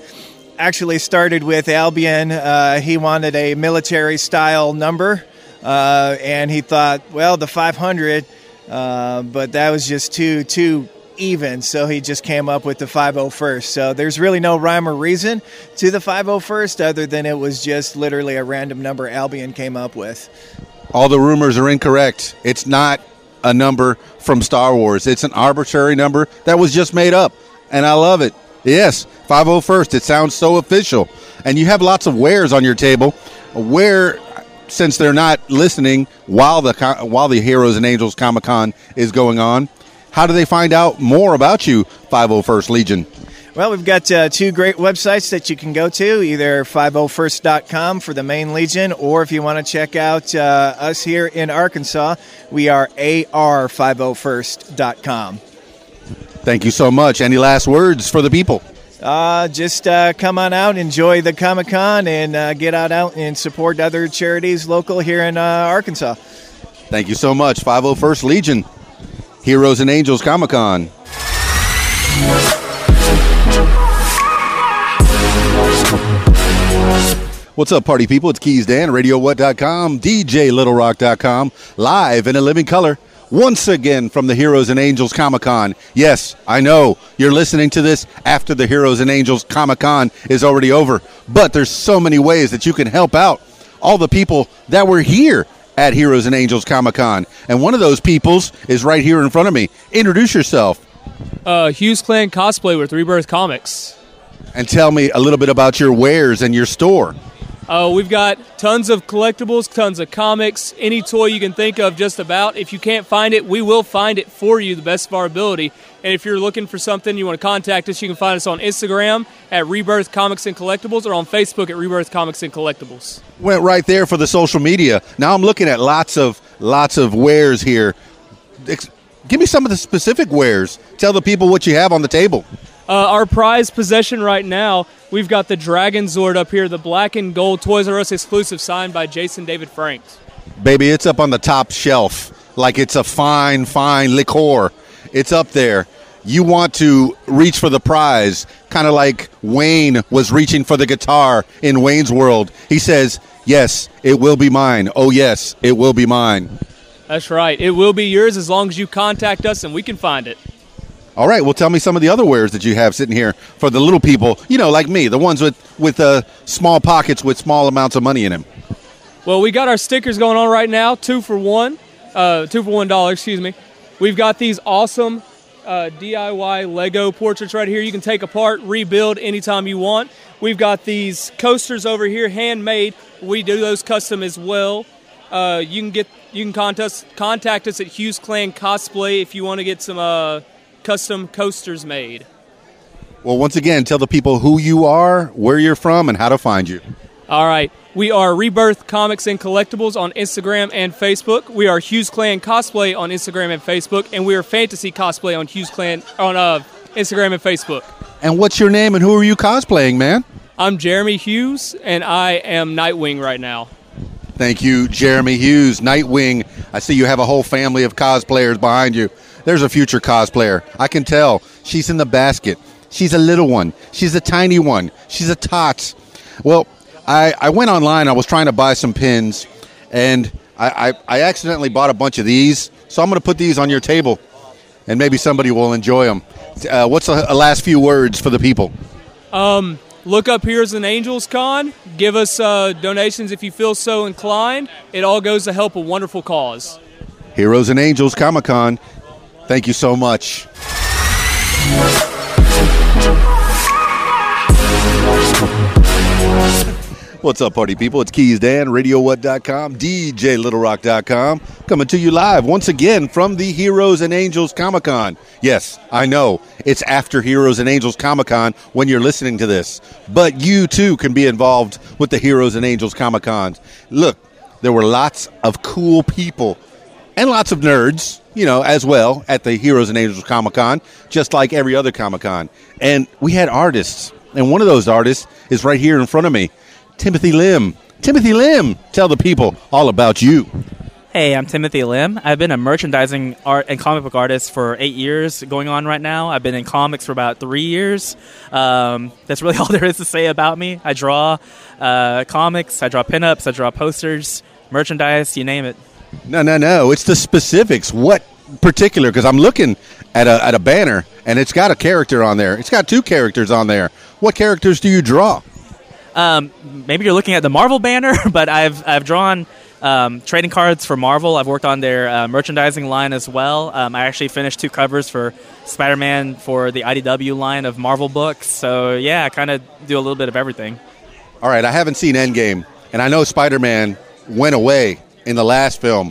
actually started with Albion. Uh, he wanted a military-style number, uh, and he thought, well, the five hundred... Uh, but that was just too too even, so he just came up with the five oh first. So there's really no rhyme or reason to the five oh first other than it was just literally a random number Albion came up with. All the rumors are incorrect. It's not a number from Star Wars. It's an arbitrary number that was just made up, and I love it. Yes, five oh first. It sounds so official. And you have lots of wares on your table. Where... Since they're not listening while the while the Heroes and Angels Comic Con is going on, how do they find out more about you, five oh first Legion? Well, we've got uh, two great websites that you can go to, either five oh first dot com for the main Legion, or if you want to check out uh, us here in Arkansas, we are A R five oh first dot com. Thank you so much. Any last words for the people? Uh, just uh, come on out, enjoy the Comic-Con, and uh, get out, out and support other charities local here in uh, Arkansas. Thank you so much, five oh first Legion, Heroes and Angels Comic-Con. What's up, party people? It's Keys Dan, radio what dot com, D J little rock dot com, live in a living color. Once again from the Heroes and Angels Comic-Con. Yes, I know you're listening to this after the Heroes and Angels Comic-Con is already over, but there's so many ways that you can help out all the people that were here at Heroes and Angels Comic-Con. And one of those peoples is right here in front of me. Introduce yourself. Uh, Hughes Clan Cosplay with Rebirth Comics. And tell me a little bit about your wares and your store. Uh, we've got tons of collectibles, tons of comics, any toy you can think of just about. If you can't find it, we will find it for you the best of our ability. And if you're looking for something, you want to contact us, you can find us on Instagram at Rebirth Comics and Collectibles or on Facebook at Rebirth Comics and Collectibles. Went right there for the social media. Now I'm looking at lots of, lots of wares here. Ex- give me some of the specific wares. Tell the people what you have on the table. Uh, our prized possession right now, we've got the Dragon Zord up here, the black and gold Toys R Us exclusive signed by Jason David Franks. Baby, it's up on the top shelf like it's a fine, fine liqueur. It's up there. You want to reach for the prize, kind of like Wayne was reaching for the guitar in Wayne's World. He says, yes, it will be mine. Oh, yes, it will be mine. That's right. It will be yours as long as you contact us and we can find it. All right, well, tell me some of the other wares that you have sitting here for the little people, you know, like me, the ones with, with uh, small pockets with small amounts of money in them. Well, we got our stickers going on right now, two for one, uh, two for one dollar, excuse me. We've got these awesome uh, D I Y Lego portraits right here. You can take apart, rebuild anytime you want. We've got these coasters over here, handmade. We do those custom as well. Uh, you can get you can contest, contact us at Hughes Clan Cosplay if you want to get some... Uh, custom coasters made. Well, once again, tell the people who you are, where you're from, and how to find you. All right. We are Rebirth Comics and Collectibles on Instagram and Facebook. We are Hughes Clan Cosplay on Instagram and Facebook. And we are Fantasy Cosplay on Hughes Clan on uh, Instagram and Facebook. And what's your name and who are you cosplaying, man? I'm Jeremy Hughes, and I am Nightwing right now. Thank you, Jeremy Hughes. Nightwing, I see you have a whole family of cosplayers behind you. There's a future cosplayer. I can tell. She's in the basket. She's a little one. She's a tiny one. She's a tots. Well, I, I went online. I was trying to buy some pins, and I, I, I accidentally bought a bunch of these. So I'm going to put these on your table, and maybe somebody will enjoy them. Uh, what's the last few words for the people? Um, look up Heroes and Angels Con. Give us uh, donations if you feel so inclined. It all goes to help a wonderful cause. Heroes and Angels Comic Con. Thank you so much. What's up, party people? It's Keys Dan, radio what dot com, D J little rock dot com, coming to you live once again from the Heroes and Angels Comic Con. Yes, I know, it's after Heroes and Angels Comic Con when you're listening to this, but you too can be involved with the Heroes and Angels Comic Cons. Look, there were lots of cool people and lots of nerds, you know, as well at the Heroes and Angels Comic Con, just like every other Comic Con. And we had artists, and one of those artists is right here in front of me. Timothy Lim. Timothy Lim, tell the people all about you. Hey, I'm Timothy Lim. I've been a merchandising art and comic book artist for eight years going on right now. I've been in comics for about three years. Um, that's really all there is to say about me. I draw uh, comics, I draw pinups, I draw posters, merchandise, you name it. No, no, no. It's the specifics. What particular? Because I'm looking at a at a banner, and it's got a character on there. It's got two characters on there. What characters do you draw? Um, maybe you're looking at the Marvel banner, but I've I've drawn um, trading cards for Marvel. I've worked on their uh, merchandising line as well. Um, I actually finished two covers for Spider-Man for the I D W line of Marvel books. So, yeah, I kind of do a little bit of everything. All right, I haven't seen Endgame, and I know Spider-Man went away in the last film.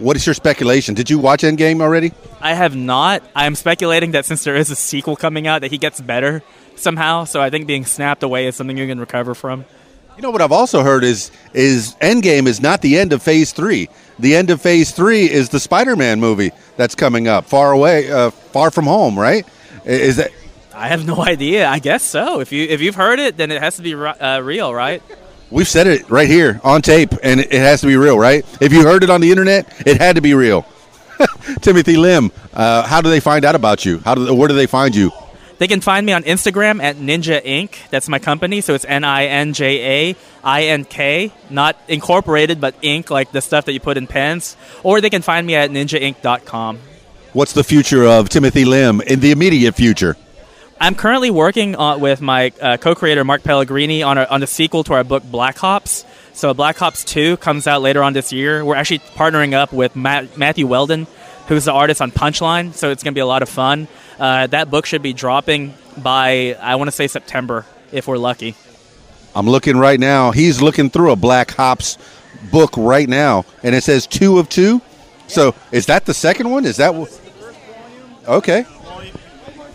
What is your speculation? Did you watch Endgame already? I have not. I'm speculating that since there is a sequel coming out that he gets better somehow, so I think being snapped away is something you can recover from. You know what I've also heard is is Endgame is not the end of Phase Three. The end of Phase Three is the Spider-Man movie that's coming up, Far Away, uh, Far From Home. Right? Is that? I have no idea. I guess so. If you if you've heard it, then it has to be uh, real, right? We've said it right here on tape, and it has to be real, right? If you heard it on the internet, it had to be real. Timothy Lim, uh, how do they find out about you? How do where do they find you? They can find me on Instagram at Ninja Incorporated. That's my company, so it's N I N J A I N K, not incorporated, but ink, like the stuff that you put in pens. Or they can find me at ninja inc dot com. What's the future of Timothy Lim in the immediate future? I'm currently working on, with my uh, co-creator, Mark Pellegrini, on, our, on the sequel to our book, Black Hops. So Black Hops two comes out later on this year. We're actually partnering up with Matt, Matthew Weldon, who's the artist on Punchline, so it's going to be a lot of fun. Uh, that book should be dropping by, I want to say, September, if we're lucky. I'm looking right now. He's looking through a Black Hops book right now, and it says two of two. So is that the second one? Is that w- okay.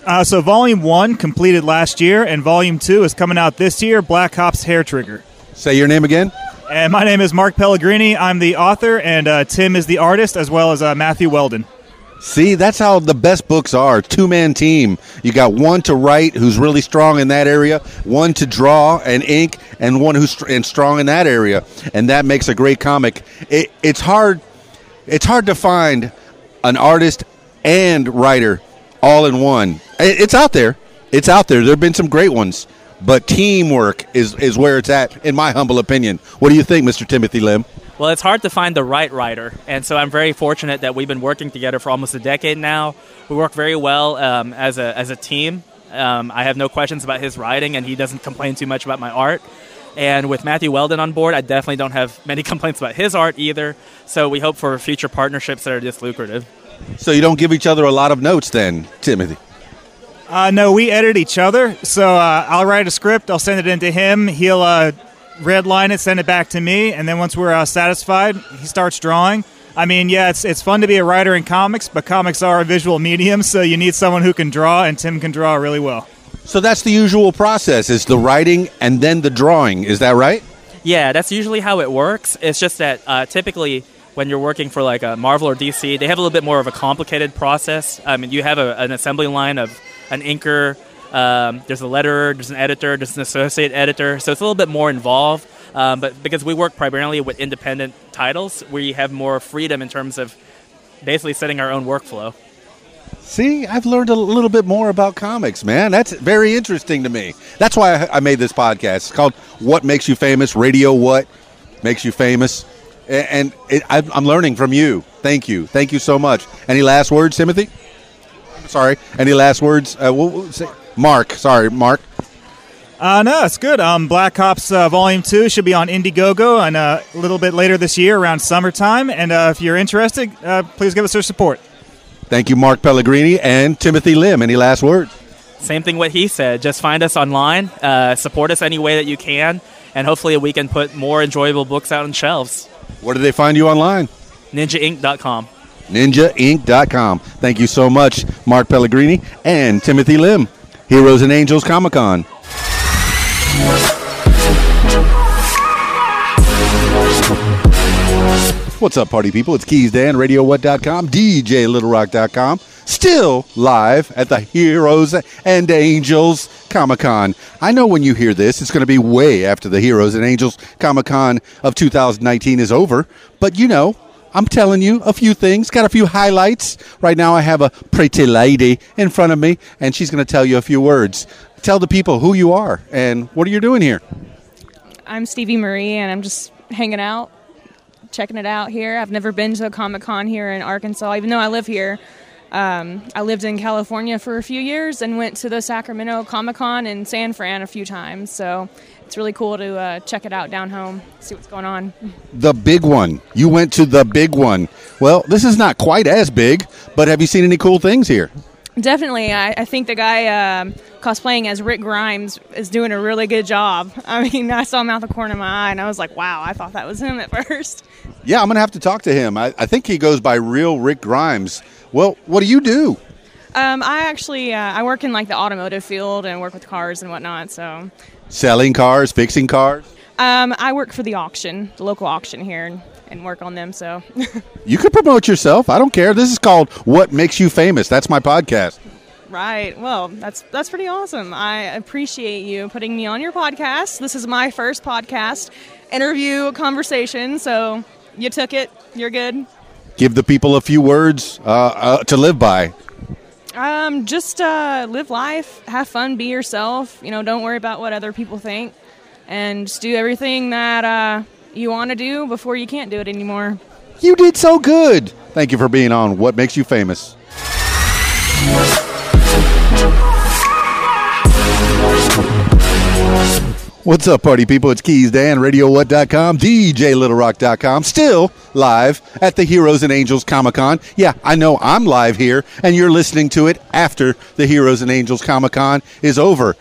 Uh, so Volume one completed last year, and Volume two is coming out this year, Black Hops Hair Trigger. Say your name again. And my name is Mark Pellegrini. I'm the author, and uh, Tim is the artist, as well as uh, Matthew Weldon. See, that's how the best books are, two-man team. You got one to write who's really strong in that area, one to draw and ink, and one who's st- and strong in that area, and that makes a great comic. It, it's hard, it's hard to find an artist and writer all in one. It, it's out there. It's out there. There have been some great ones, but teamwork is, is where it's at, in my humble opinion. What do you think, Mister Timothy Lim? Well, it's hard to find the right writer, and so I'm very fortunate that we've been working together for almost a decade now. We work very well um, as a as a team. Um, I have no questions about his writing, and he doesn't complain too much about my art. And with Matthew Weldon on board, I definitely don't have many complaints about his art either, so we hope for future partnerships that are just lucrative. So you don't give each other a lot of notes then, Timothy? Uh, no, we edit each other, so uh, I'll write a script, I'll send it in to him, he'll... Uh red line it, send it back to me, and then once we're uh, satisfied, he starts drawing. I mean, yeah, it's it's fun to be a writer in comics, but comics are a visual medium, so you need someone who can draw, and Tim can draw really well. So that's the usual process, is the writing and then the drawing. Is that right? Yeah, that's usually how it works. It's just that uh, typically when you're working for like a Marvel or D C, they have a little bit more of a complicated process. I mean, you have a, an assembly line of an inker, um, there's a letterer, there's an editor, there's an associate editor. So it's a little bit more involved. Um, but because we work primarily with independent titles, we have more freedom in terms of basically setting our own workflow. See, I've learned a little bit more about comics, man. That's very interesting to me. That's why I made this podcast. It's called What Makes You Famous, Radio What Makes You Famous. And it, I'm learning from you. Thank you. Thank you so much. Any last words, Timothy? I'm sorry. Any last words? Uh, we'll, we'll say Mark. Sorry, Mark. Uh, no, it's good. Um, Black Hops uh, Volume two should be on Indiegogo and, uh, a little bit later this year, around summertime. And uh, if you're interested, uh, please give us your support. Thank you, Mark Pellegrini and Timothy Lim. Any last words? Same thing what he said. Just find us online, uh, support us any way that you can, and hopefully we can put more enjoyable books out on shelves. Where do they find you online? ninja inc dot com. ninja inc dot com. Thank you so much, Mark Pellegrini and Timothy Lim. Heroes and Angels Comic Con. What's up, party people? It's Keys Dan, radio what dot com, D J little rock dot com, still live at the Heroes and Angels Comic Con. I know when you hear this, it's going to be way after the Heroes and Angels Comic Con of two thousand nineteen is over, but you know, I'm telling you a few things, got a few highlights. Right now I have a pretty lady in front of me, and she's going to tell you a few words. Tell the people who you are and what are you doing here. I'm Stevie Marie, and I'm just hanging out, checking it out here. I've never been to a Comic-Con here in Arkansas, even though I live here. Um, I lived in California for a few years and went to the Sacramento Comic-Con in San Fran a few times. So it's really cool to uh, check it out down home, see what's going on. The big one. You went to the big one. Well, this is not quite as big, but have you seen any cool things here? Definitely. I, I think the guy um, cosplaying as Rick Grimes is doing a really good job. I mean, I saw him out the corner of my eye, and I was like, wow, I thought that was him at first. Yeah, I'm going to have to talk to him. I, I think he goes by real Rick Grimes. Well, what do you do? Um, I actually, uh, I work in like the automotive field and work with cars and whatnot, so. Selling cars, fixing cars? Um, I work for the auction, the local auction here, and, and work on them, so. You could promote yourself. I don't care. This is called What Makes You Famous. That's my podcast. Right. Well, that's that's pretty awesome. I appreciate you putting me on your podcast. This is my first podcast interview conversation, so you took it. You're good. Give the people a few words uh, uh, to live by. Um, just uh, live life, have fun, be yourself. You know, don't worry about what other people think. And just do everything that uh, you want to do before you can't do it anymore. You did so good. Thank you for being on What Makes You Famous. What's up, party people? It's Keys Dan, radio what dot com, D J little rock dot com, still live at the Heroes and Angels Comic-Con. Yeah, I know I'm live here, and you're listening to it after the Heroes and Angels Comic-Con is over.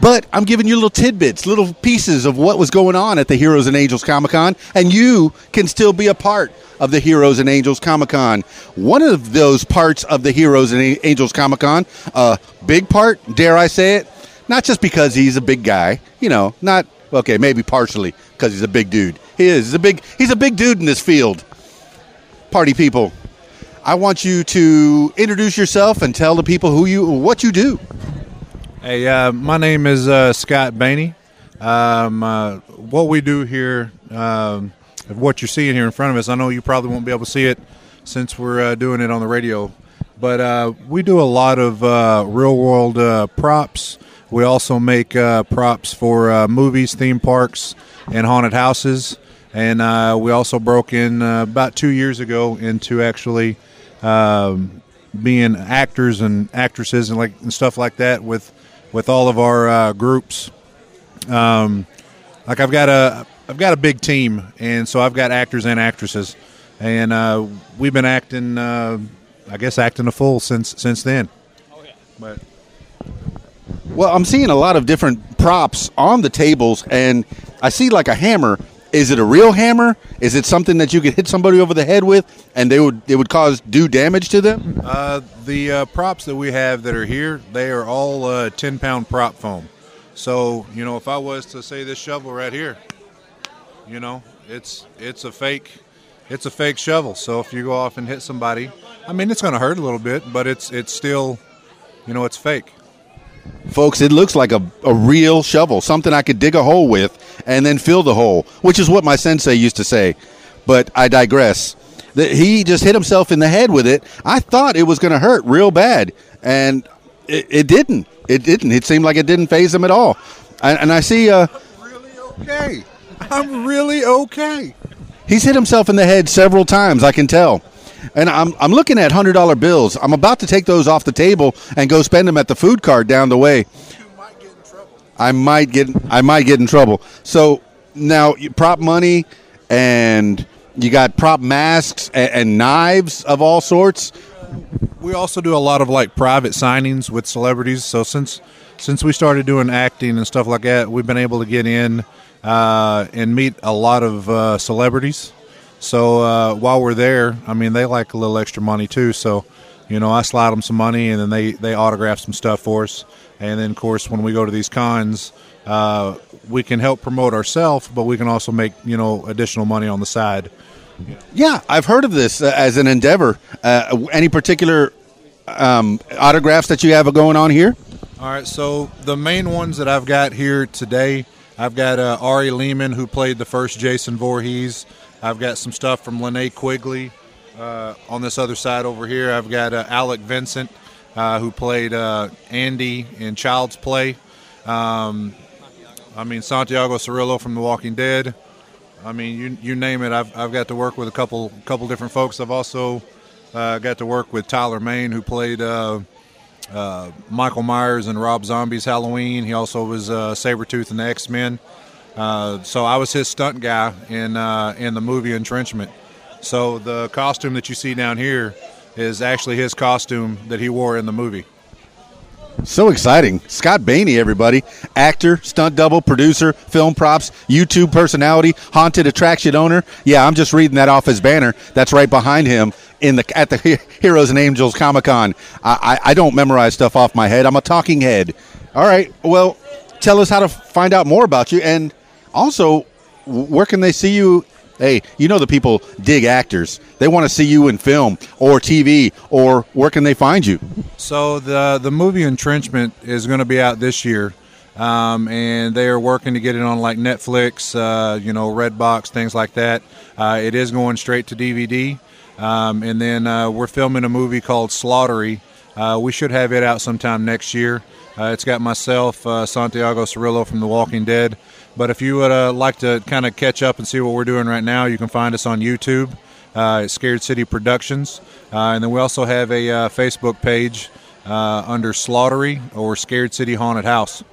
But I'm giving you little tidbits, little pieces of what was going on at the Heroes and Angels Comic-Con, and you can still be a part of the Heroes and Angels Comic-Con. One of those parts of the Heroes and Angels Comic-Con, a big part, dare I say it, not just because he's a big guy, you know, not, okay, maybe partially because he's a big dude. He is. He's a big, he's a big dude in this field. Party people, I want you to introduce yourself and tell the people who you, what you do. Hey, uh, my name is uh, Scott Baney. Um, uh, what we do here, um, what you're seeing here in front of us, I know you probably won't be able to see it since we're uh, doing it on the radio, but uh, we do a lot of uh, real-world uh, props. We also make uh, props for uh, movies, theme parks, and haunted houses. And uh, we also broke in uh, about two years ago into actually um, being actors and actresses and like and stuff like that with with all of our uh, groups. Um, like I've got a I've got a big team, and so I've got actors and actresses, and uh, we've been acting, uh, I guess, acting a fool since since then. Oh, yeah. But well, I'm seeing a lot of different props on the tables, and I see like a hammer Is it a real hammer? Is it something that you could hit somebody over the head with, and they would it would cause due damage to them? Uh, the uh, props that we have that are here, they are all uh, ten pound prop foam. So you know, if I was to say this shovel right here, you know, it's it's a fake, it's a fake shovel. So if you go off and hit somebody, I mean, it's going to hurt a little bit, but it's it's still, you know, it's fake. Folks, it looks like a, a real shovel, something I could dig a hole with and then fill the hole, which is what my sensei used to say. But I digress. The, he just hit himself in the head with it. I thought it was going to hurt real bad, and it, it didn't. It didn't. It seemed like it didn't faze him at all. I, and I see... Uh, I'm really okay. I'm really okay. He's hit himself in the head several times, I can tell. And I'm I'm looking at one hundred dollar bills. I'm about to take those off the table and go spend them at the food cart down the way. You might get in trouble. I might get I might get in trouble. So now you prop money, and you got prop masks and, and knives of all sorts. We also do a lot of like private signings with celebrities. So since since we started doing acting and stuff like that, we've been able to get in uh, and meet a lot of uh, celebrities. So uh, while we're there, I mean, they like a little extra money too. So, you know, I slide them some money, and then they, they autograph some stuff for us. And then, of course, when we go to these cons, uh, we can help promote ourselves, but we can also make, you know, additional money on the side. Yeah, I've heard of this uh, as an endeavor. Uh, any particular um, autographs that you have going on here? All right, so the main ones that I've got here today, I've got uh, Ari Lehman, who played the first Jason Voorhees. I've got some stuff from Lene Quigley. Uh, on this other side over here, I've got uh, Alec Vincent, uh, who played uh, Andy in Child's Play. Um, I mean, Santiago Cirillo from The Walking Dead. I mean, you you name it. I've I've got to work with a couple couple different folks. I've also uh, got to work with Tyler Main, who played uh, uh, Michael Myers in Rob Zombie's Halloween. He also was uh, Sabretooth in the X-Men. Uh, so I was his stunt guy in uh, in the movie Entrenchment. So the costume that you see down here is actually his costume that he wore in the movie. So exciting. Scott Baney, everybody. Actor, stunt double, producer, film props, YouTube personality, haunted attraction owner. Yeah, I'm just reading that off his banner. That's right behind him in the at the Heroes and Angels Comic Con. I, I, I don't memorize stuff off my head. I'm a talking head. All right, well, tell us how to find out more about you, and also, where can they see you? Hey, you know the people dig actors. They want to see you in film or T V, or where can they find you? So the the movie Entrenchment is going to be out this year, um, and they are working to get it on like Netflix, uh, you know, Redbox, things like that. Uh, it is going straight to D V D, um, and then uh, we're filming a movie called Slaughtery. Uh, we should have it out sometime next year. Uh, it's got myself, uh, Santiago Cirillo from The Walking Dead. But if you would uh, like to kind of catch up and see what we're doing right now, you can find us on YouTube uh, at Scared City Productions. Uh, and then we also have a uh, Facebook page uh, under Slaughtery or Scared City Haunted House.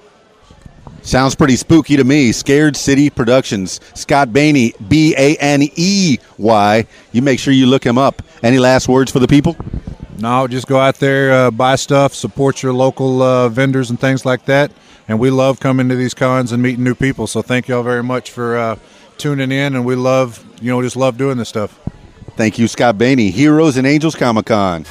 Sounds pretty spooky to me. Scared City Productions. Scott Baney, B A N E Y. You make sure you look him up. Any last words for the people? No, just go out there, uh, buy stuff, support your local uh, vendors and things like that. And we love coming to these cons and meeting new people. So thank you all very much for uh, tuning in. And we love, you know, just love doing this stuff. Thank you, Scott Baney, Heroes and Angels Comic Con.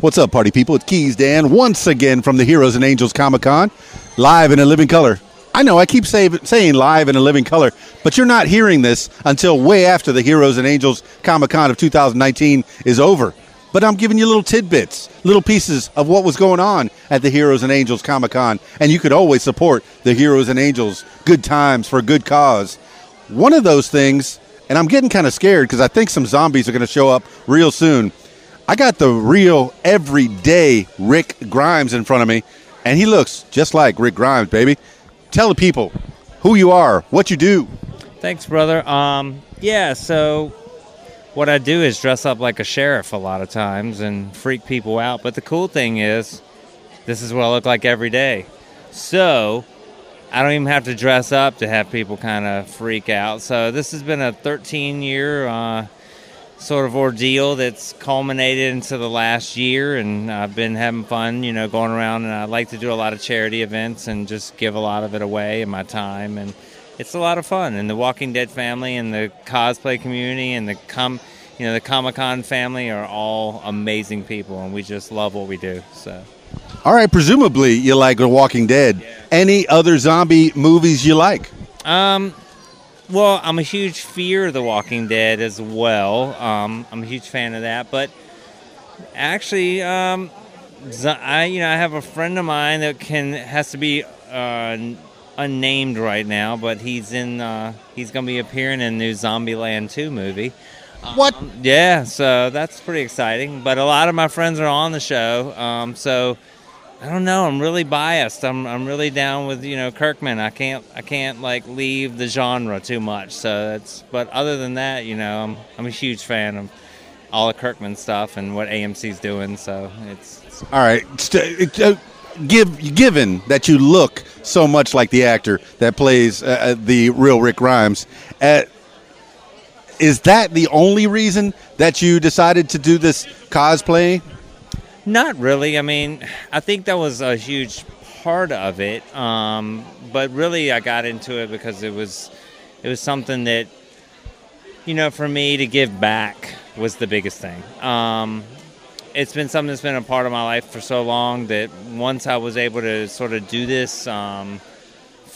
What's up, party people? It's Keys Dan once again from the Heroes and Angels Comic Con, live in a living color. I know I keep say, saying live in a living color, but you're not hearing this until way after the Heroes and Angels Comic-Con of two thousand nineteen is over. But I'm giving you little tidbits, little pieces of what was going on at the Heroes and Angels Comic-Con, and you could always support the Heroes and Angels. Good times for a good cause. One of those things, and I'm getting kind of scared because I think some zombies are going to show up real soon. I got the real everyday Rick Grimes in front of me, and he looks just like Rick Grimes, baby. Tell the people who you are, what you do. Thanks, brother. Um, yeah, so what I do is dress up like a sheriff a lot of times and freak people out. But the cool thing is, this is what I look like every day. So I don't even have to dress up to have people kind of freak out. So this has been a thirteen-year uh, sort of ordeal that's culminated into the last year, and I've been having fun, you know, going around, and I like to do a lot of charity events and just give a lot of it away in my time, and it's a lot of fun. And the Walking Dead family and the cosplay community and the com you know the Comic-Con family are all amazing people, and we just love what we do. So all right, presumably you like The Walking Dead. Yeah. Any other zombie movies you like? Um Well, I'm a huge fear of The Walking Dead as well. Um, I'm a huge fan of that. But actually, um, I you know I have a friend of mine that can has to be uh, unnamed right now, but he's in uh, he's going to be appearing in the new Zombieland two movie. What? Um, yeah, so that's pretty exciting. But a lot of my friends are on the show, um, so. I don't know. I'm really biased. I'm I'm really down with you know Kirkman. I can't I can't like leave the genre too much. So that's. But other than that, you know, I'm I'm a huge fan of all of Kirkman stuff and what A M C's doing. So it's, it's all right. Give given that you look so much like the actor that plays uh, the real Rick Grimes, uh, is that the only reason that you decided to do this cosplay? Not really. I mean, I think that was a huge part of it. Um, but really, I got into it because it was it was something that, you know, for me to give back was the biggest thing. Um, it's been something that's been a part of my life for so long that once I was able to sort of do this um,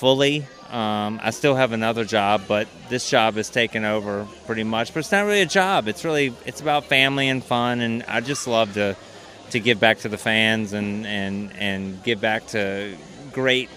fully, um, I still have another job, but this job is taken over pretty much. But it's not really a job. It's really it's about family and fun, and I just love to. to give back to the fans and, and, and give back to great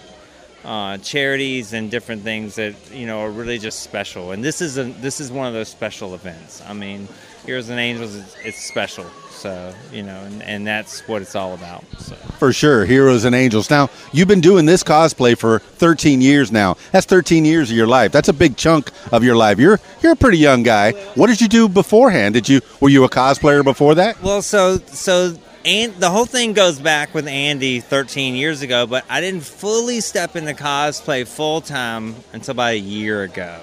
uh, charities and different things that, you know, are really just special. And this is a, this is one of those special events. I mean, Heroes and Angels, it's, it's special. So, you know, and, and that's what it's all about. So. For sure, Heroes and Angels. Now, you've been doing this cosplay for thirteen years now. That's thirteen years of your life. That's a big chunk of your life. You're you're a pretty young guy. What did you do beforehand? Did you were you a cosplayer before that? Well, so so... And the whole thing goes back with Andy thirteen years ago, but I didn't fully step into cosplay full-time until about a year ago.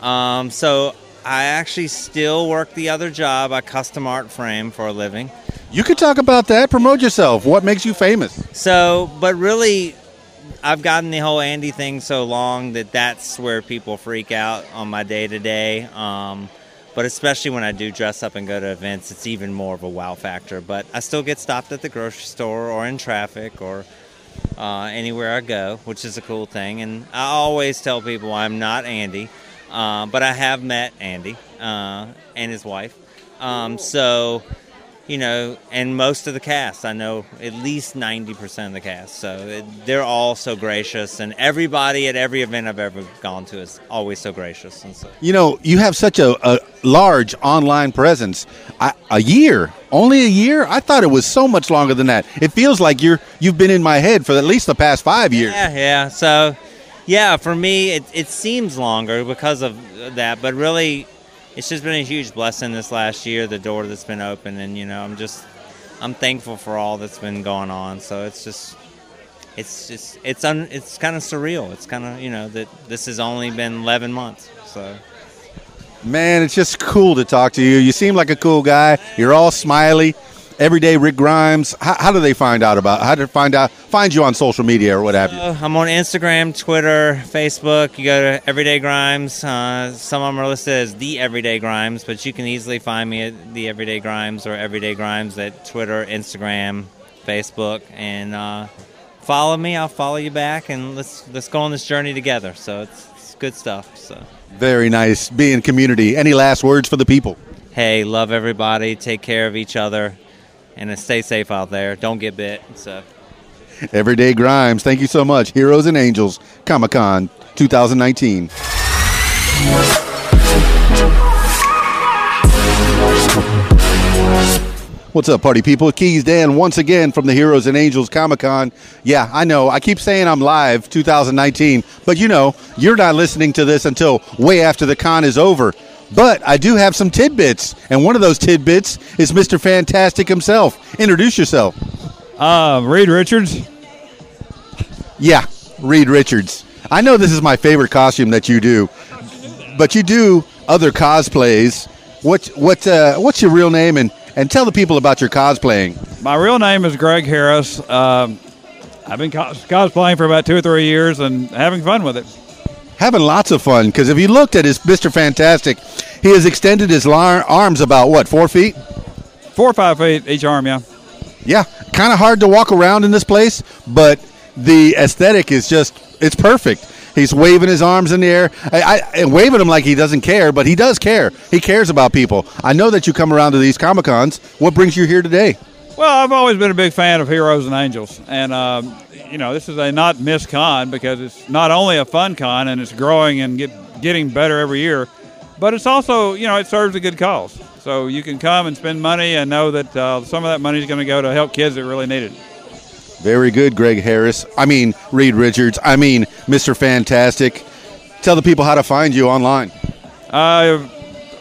Um, so I actually still work the other job. I custom art frame for a living. You could talk about that. Promote yourself. What makes you famous? So, but really, I've gotten the whole Andy thing so long that that's where people freak out on my day-to-day. Um But especially when I do dress up and go to events, it's even more of a wow factor. But I still get stopped at the grocery store or in traffic or uh, anywhere I go, which is a cool thing. And I always tell people I'm not Andy, uh, but I have met Andy uh, and his wife. Um, so, you know, and most of the cast, I know at least ninety percent of the cast. So it, they're all so gracious. And everybody at every event I've ever gone to is always so gracious. And so, you know, you have such a... a large online presence. I, a year, only a year. I thought it was so much longer than that. It feels like you're you've been in my head for at least the past five years. Yeah, yeah. So, yeah, for me, it it seems longer because of that. But really, it's just been a huge blessing this last year. The door that's been open, and you know, I'm just I'm thankful for all that's been going on. So it's just it's just it's un, it's kind of surreal. It's kind of you know that this has only been eleven months. So. Man, it's just cool to talk to you. You seem like a cool guy. You're all smiley. Everyday Rick Grimes. How, how do they find out about? How to find out? Find you on social media or what have you? Uh, I'm on Instagram, Twitter, Facebook. You go to Everyday Grimes. Uh, some of them are listed as The Everyday Grimes, but you can easily find me at The Everyday Grimes or Everyday Grimes at Twitter, Instagram, Facebook, and uh, follow me. I'll follow you back, and let's let's go on this journey together. So it's. Good stuff. So very nice. Be in community. Any last words for the people? Hey, love everybody. Take care of each other, and stay safe out there. Don't get bit. So, Everyday Grimes. Thank you so much. Heroes and Angels Comic Con twenty nineteen. What's up, party people? Keys Dan once again from the Heroes and Angels Comic Con. Yeah, I know. I keep saying I'm live two thousand nineteen, but you know, you're not listening to this until way after the con is over. But I do have some tidbits, and one of those tidbits is Mister Fantastic himself. Introduce yourself. Uh, Reed Richards. Yeah, Reed Richards. I know this is my favorite costume that you do, but you do other cosplays. What what uh, what's your real name, and and tell the people about your cosplaying? My real name is Greg Harris. Um, I've been cos- cosplaying for about two or three years and having fun with it. Having lots of fun, because if you looked at his Mister Fantastic, he has extended his lar- arms about, what, four feet? Four or five feet each arm, yeah. Yeah, kind of hard to walk around in this place, but the aesthetic is just, it's perfect. He's waving his arms in the air, I, I, and waving them like he doesn't care, but he does care. He cares about people. I know that you come around to these Comic-Cons. What brings you here today? Well, I've always been a big fan of Heroes and Angels, and um, you know, this is a not missed con because it's not only a fun con and it's growing and get, getting better every year, but it's also, you know, it serves a good cause. So you can come and spend money and know that uh, some of that money is going to go to help kids that really need it. Very good, Greg Harris. I mean, Reed Richards. I mean, Mister Fantastic. Tell the people how to find you online. Uh,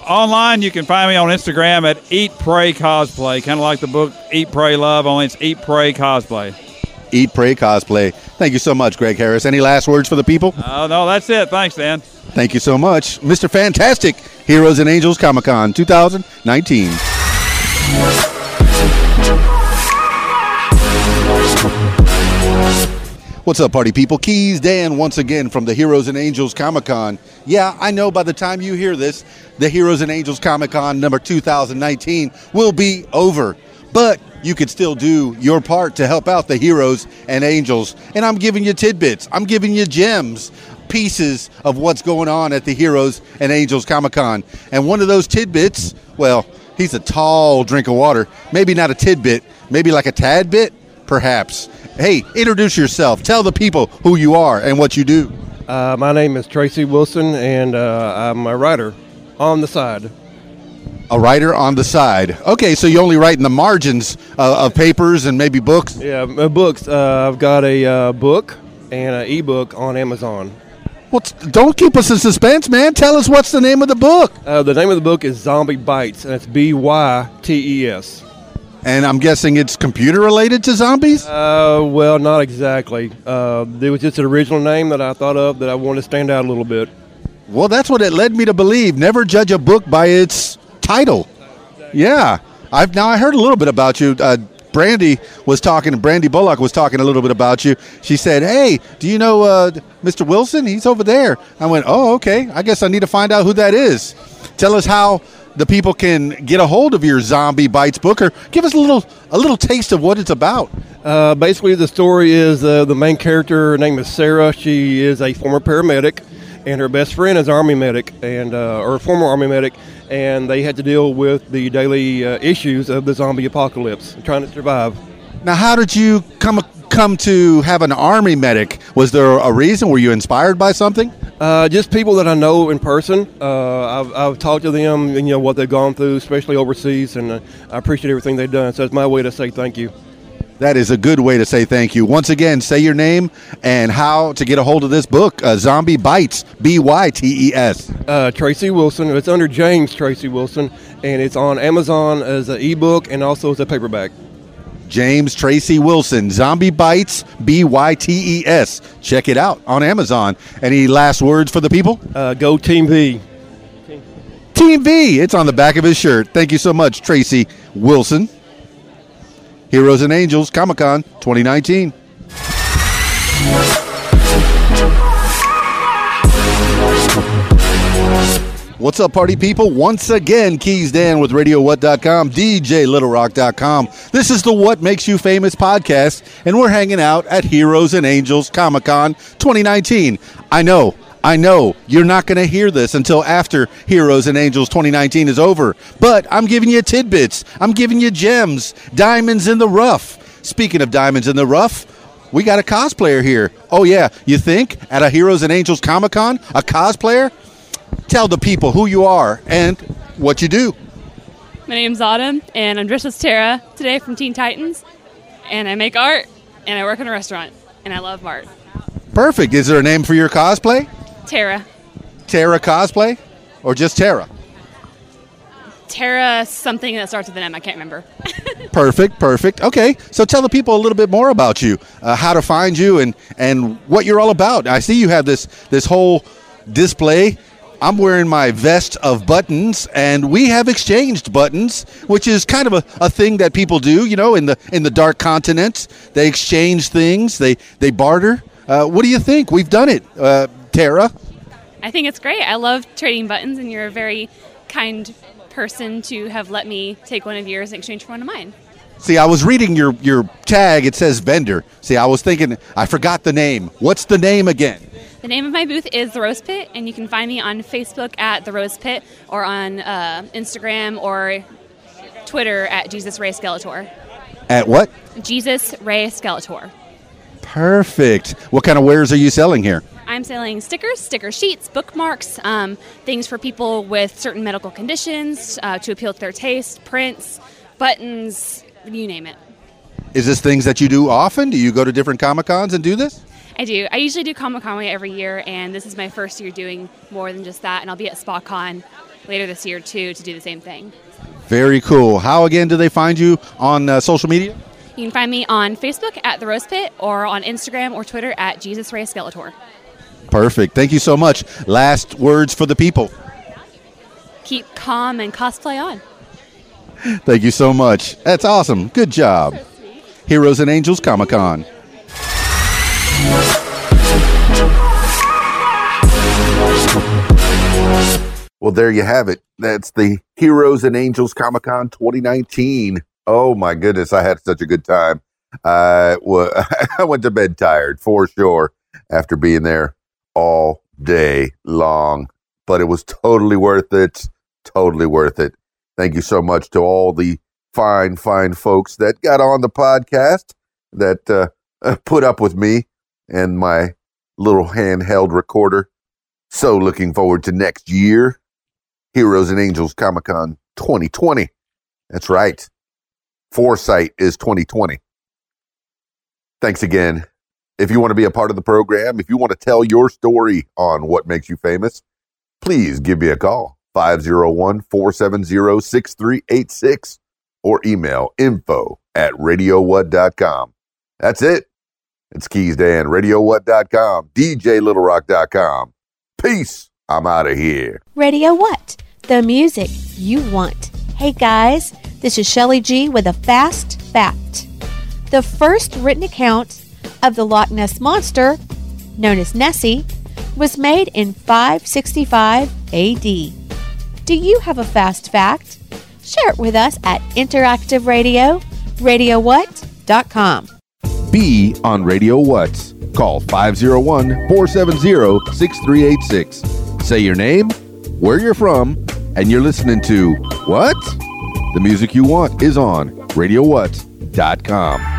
online, you can find me on Instagram at Eat, Pray, Cosplay. Kind of like the book Eat, Pray, Love, only it's Eat, Pray, Cosplay. Eat, Pray, Cosplay. Thank you so much, Greg Harris. Any last words for the people? Uh, no, that's it. Thanks, Dan. Thank you so much. Mister Fantastic, Heroes and Angels Comic-Con twenty nineteen. What's up, party people? Keys Dan once again from the Heroes and Angels Comic Con. Yeah, I know by the time you hear this, the Heroes and Angels Comic Con number two thousand nineteen will be over. But you could still do your part to help out the heroes and angels. And I'm giving you tidbits. I'm giving you gems, pieces of what's going on at the Heroes and Angels Comic Con. And one of those tidbits, well, he's a tall drink of water. Maybe not a tidbit, maybe like a tad bit, perhaps. Hey, introduce yourself. Tell the people who you are and what you do. Uh, my name is Tracy Wilson, and uh, I'm a writer on the side. A writer on the side. Okay, so you only write in the margins uh, of papers and maybe books? Yeah, books. Uh, I've got a uh, book and an e-book on Amazon. Well, don't keep us in suspense, man. Tell us what's the name of the book. Uh, the name of the book is Zombie Bytes, and it's B Y T E S. And I'm guessing it's computer-related to zombies? Uh, well, not exactly. Uh, it was just an original name that I thought of that I wanted to stand out a little bit. Well, that's what it led me to believe. Never judge a book by its title. Exactly. Yeah. I've Now, I heard a little bit about you. Uh, Brandi was talking, Brandi Bullock was talking a little bit about you. She said, hey, do you know uh, Mister Wilson? He's over there. I went, oh, okay. I guess I need to find out who that is. Tell us how the people can get a hold of your Zombie Bytes book, or give us a little a little taste of what it's about. Uh, basically, the story is uh, the main character, her name is Sarah. She is a former paramedic, and her best friend is Army medic, and uh, or a former Army medic, and they had to deal with the daily uh, issues of the zombie apocalypse, trying to survive. Now, how did you come come to have an Army medic? Was there a reason? Were you inspired by something? Uh, just people that I know in person. Uh, I've, I've talked to them, and, you know, what they've gone through, especially overseas, and uh, I appreciate everything they've done. So it's my way to say thank you. That is a good way to say thank you. Once again, say your name and how to get a hold of this book, uh, Zombie Bytes, B Y T E S. Uh, Tracy Wilson. It's under James Tracy Wilson, and it's on Amazon as an ebook and also as a paperback. James Tracy Wilson, Zombie Bytes, B Y T E S. Check it out on Amazon. Any last words for the people? Uh, go Team V. Team V. It's on the back of his shirt. Thank you so much, Tracy Wilson. Heroes and Angels Comic-Con twenty nineteen. What's up, party people? Once again, Keys Dan with radio what dot com, D J little rock dot com. This is the What Makes You Famous podcast, and we're hanging out at Heroes and Angels Comic-Con twenty nineteen. I know, I know, you're not going to hear this until after Heroes and Angels twenty nineteen is over, but I'm giving you tidbits. I'm giving you gems, diamonds in the rough. Speaking of diamonds in the rough, we got a cosplayer here. Oh, yeah, you think at a Heroes and Angels Comic-Con, a cosplayer? Tell the people who you are and what you do. My name's Autumn, and I'm dressed as Tara today from Teen Titans, and I make art, and I work in a restaurant, and I love art. Perfect. Is there a name for your cosplay? Tara. Tara Cosplay, or just Tara? Tara something that starts with an M. I can't remember. Perfect, perfect. Okay, so tell the people a little bit more about you, uh, how to find you, and, and what you're all about. I see you have this this whole display I'm wearing my vest of buttons, and we have exchanged buttons, which is kind of a, a thing that people do, you know, in the in the dark continent. They exchange things. They, they barter. Uh, what do you think? We've done it, uh, Tara. I think it's great. I love trading buttons, and you're a very kind person to have let me take one of yours in exchange for one of mine. See, I was reading your, your tag. It says vendor. See, I was thinking, I forgot the name. What's the name again? The name of my booth is The Rose Pit, and you can find me on Facebook at The Rose Pit or on uh, Instagram or Twitter at Jesus Ray Skeletor. At what? Jesus Ray Skeletor. Perfect. What kind of wares are you selling here? I'm selling stickers, sticker sheets, bookmarks, um, things for people with certain medical conditions uh, to appeal to their taste, prints, buttons, you name it. Is this things that you do often? Do you go to different Comic-Cons and do this? I do. I usually do Comic-Con every year, and this is my first year doing more than just that, and I'll be at SpaCon later this year, too, to do the same thing. Very cool. How, again, do they find you on uh, social media? You can find me on Facebook at The Rose Pit or on Instagram or Twitter at Jesus Ray Skeletor. Perfect. Thank you so much. Last words for the people. Keep calm and cosplay on. Thank you so much. That's awesome. Good job. Heroes and Angels Comic-Con. Well, there you have it. That's the Heroes and Angels Comic-Con twenty nineteen. Oh, my goodness. I had such a good time. Uh, well, I went to bed tired for sure after being there all day long, but it was totally worth it. Totally worth it. Thank you so much to all the fine, fine folks that got on the podcast, that uh, put up with me and my little handheld recorder. So looking forward to next year, Heroes and Angels Comic-Con twenty twenty. That's right. Foresight is twenty twenty. Thanks again. If you want to be a part of the program, if you want to tell your story on what makes you famous, please give me a call. five oh one, four seven oh, six three eight six or email info at radio what dot com. That's it. It's Keys Dan, radio what dot com, D J little rock dot com. Peace. I'm out of here. Radio What? The music you want. Hey, guys. This is Shelly G with a fast fact. The first written account of the Loch Ness Monster, known as Nessie, was made in five sixty-five A D. Do you have a fast fact? Share it with us at Interactive Radio, radio what dot com. Be on Radio What. Call five oh one, four seven oh, six three eight six. Say your name, where you're from, and you're listening to What? The music you want is on radio what dot com.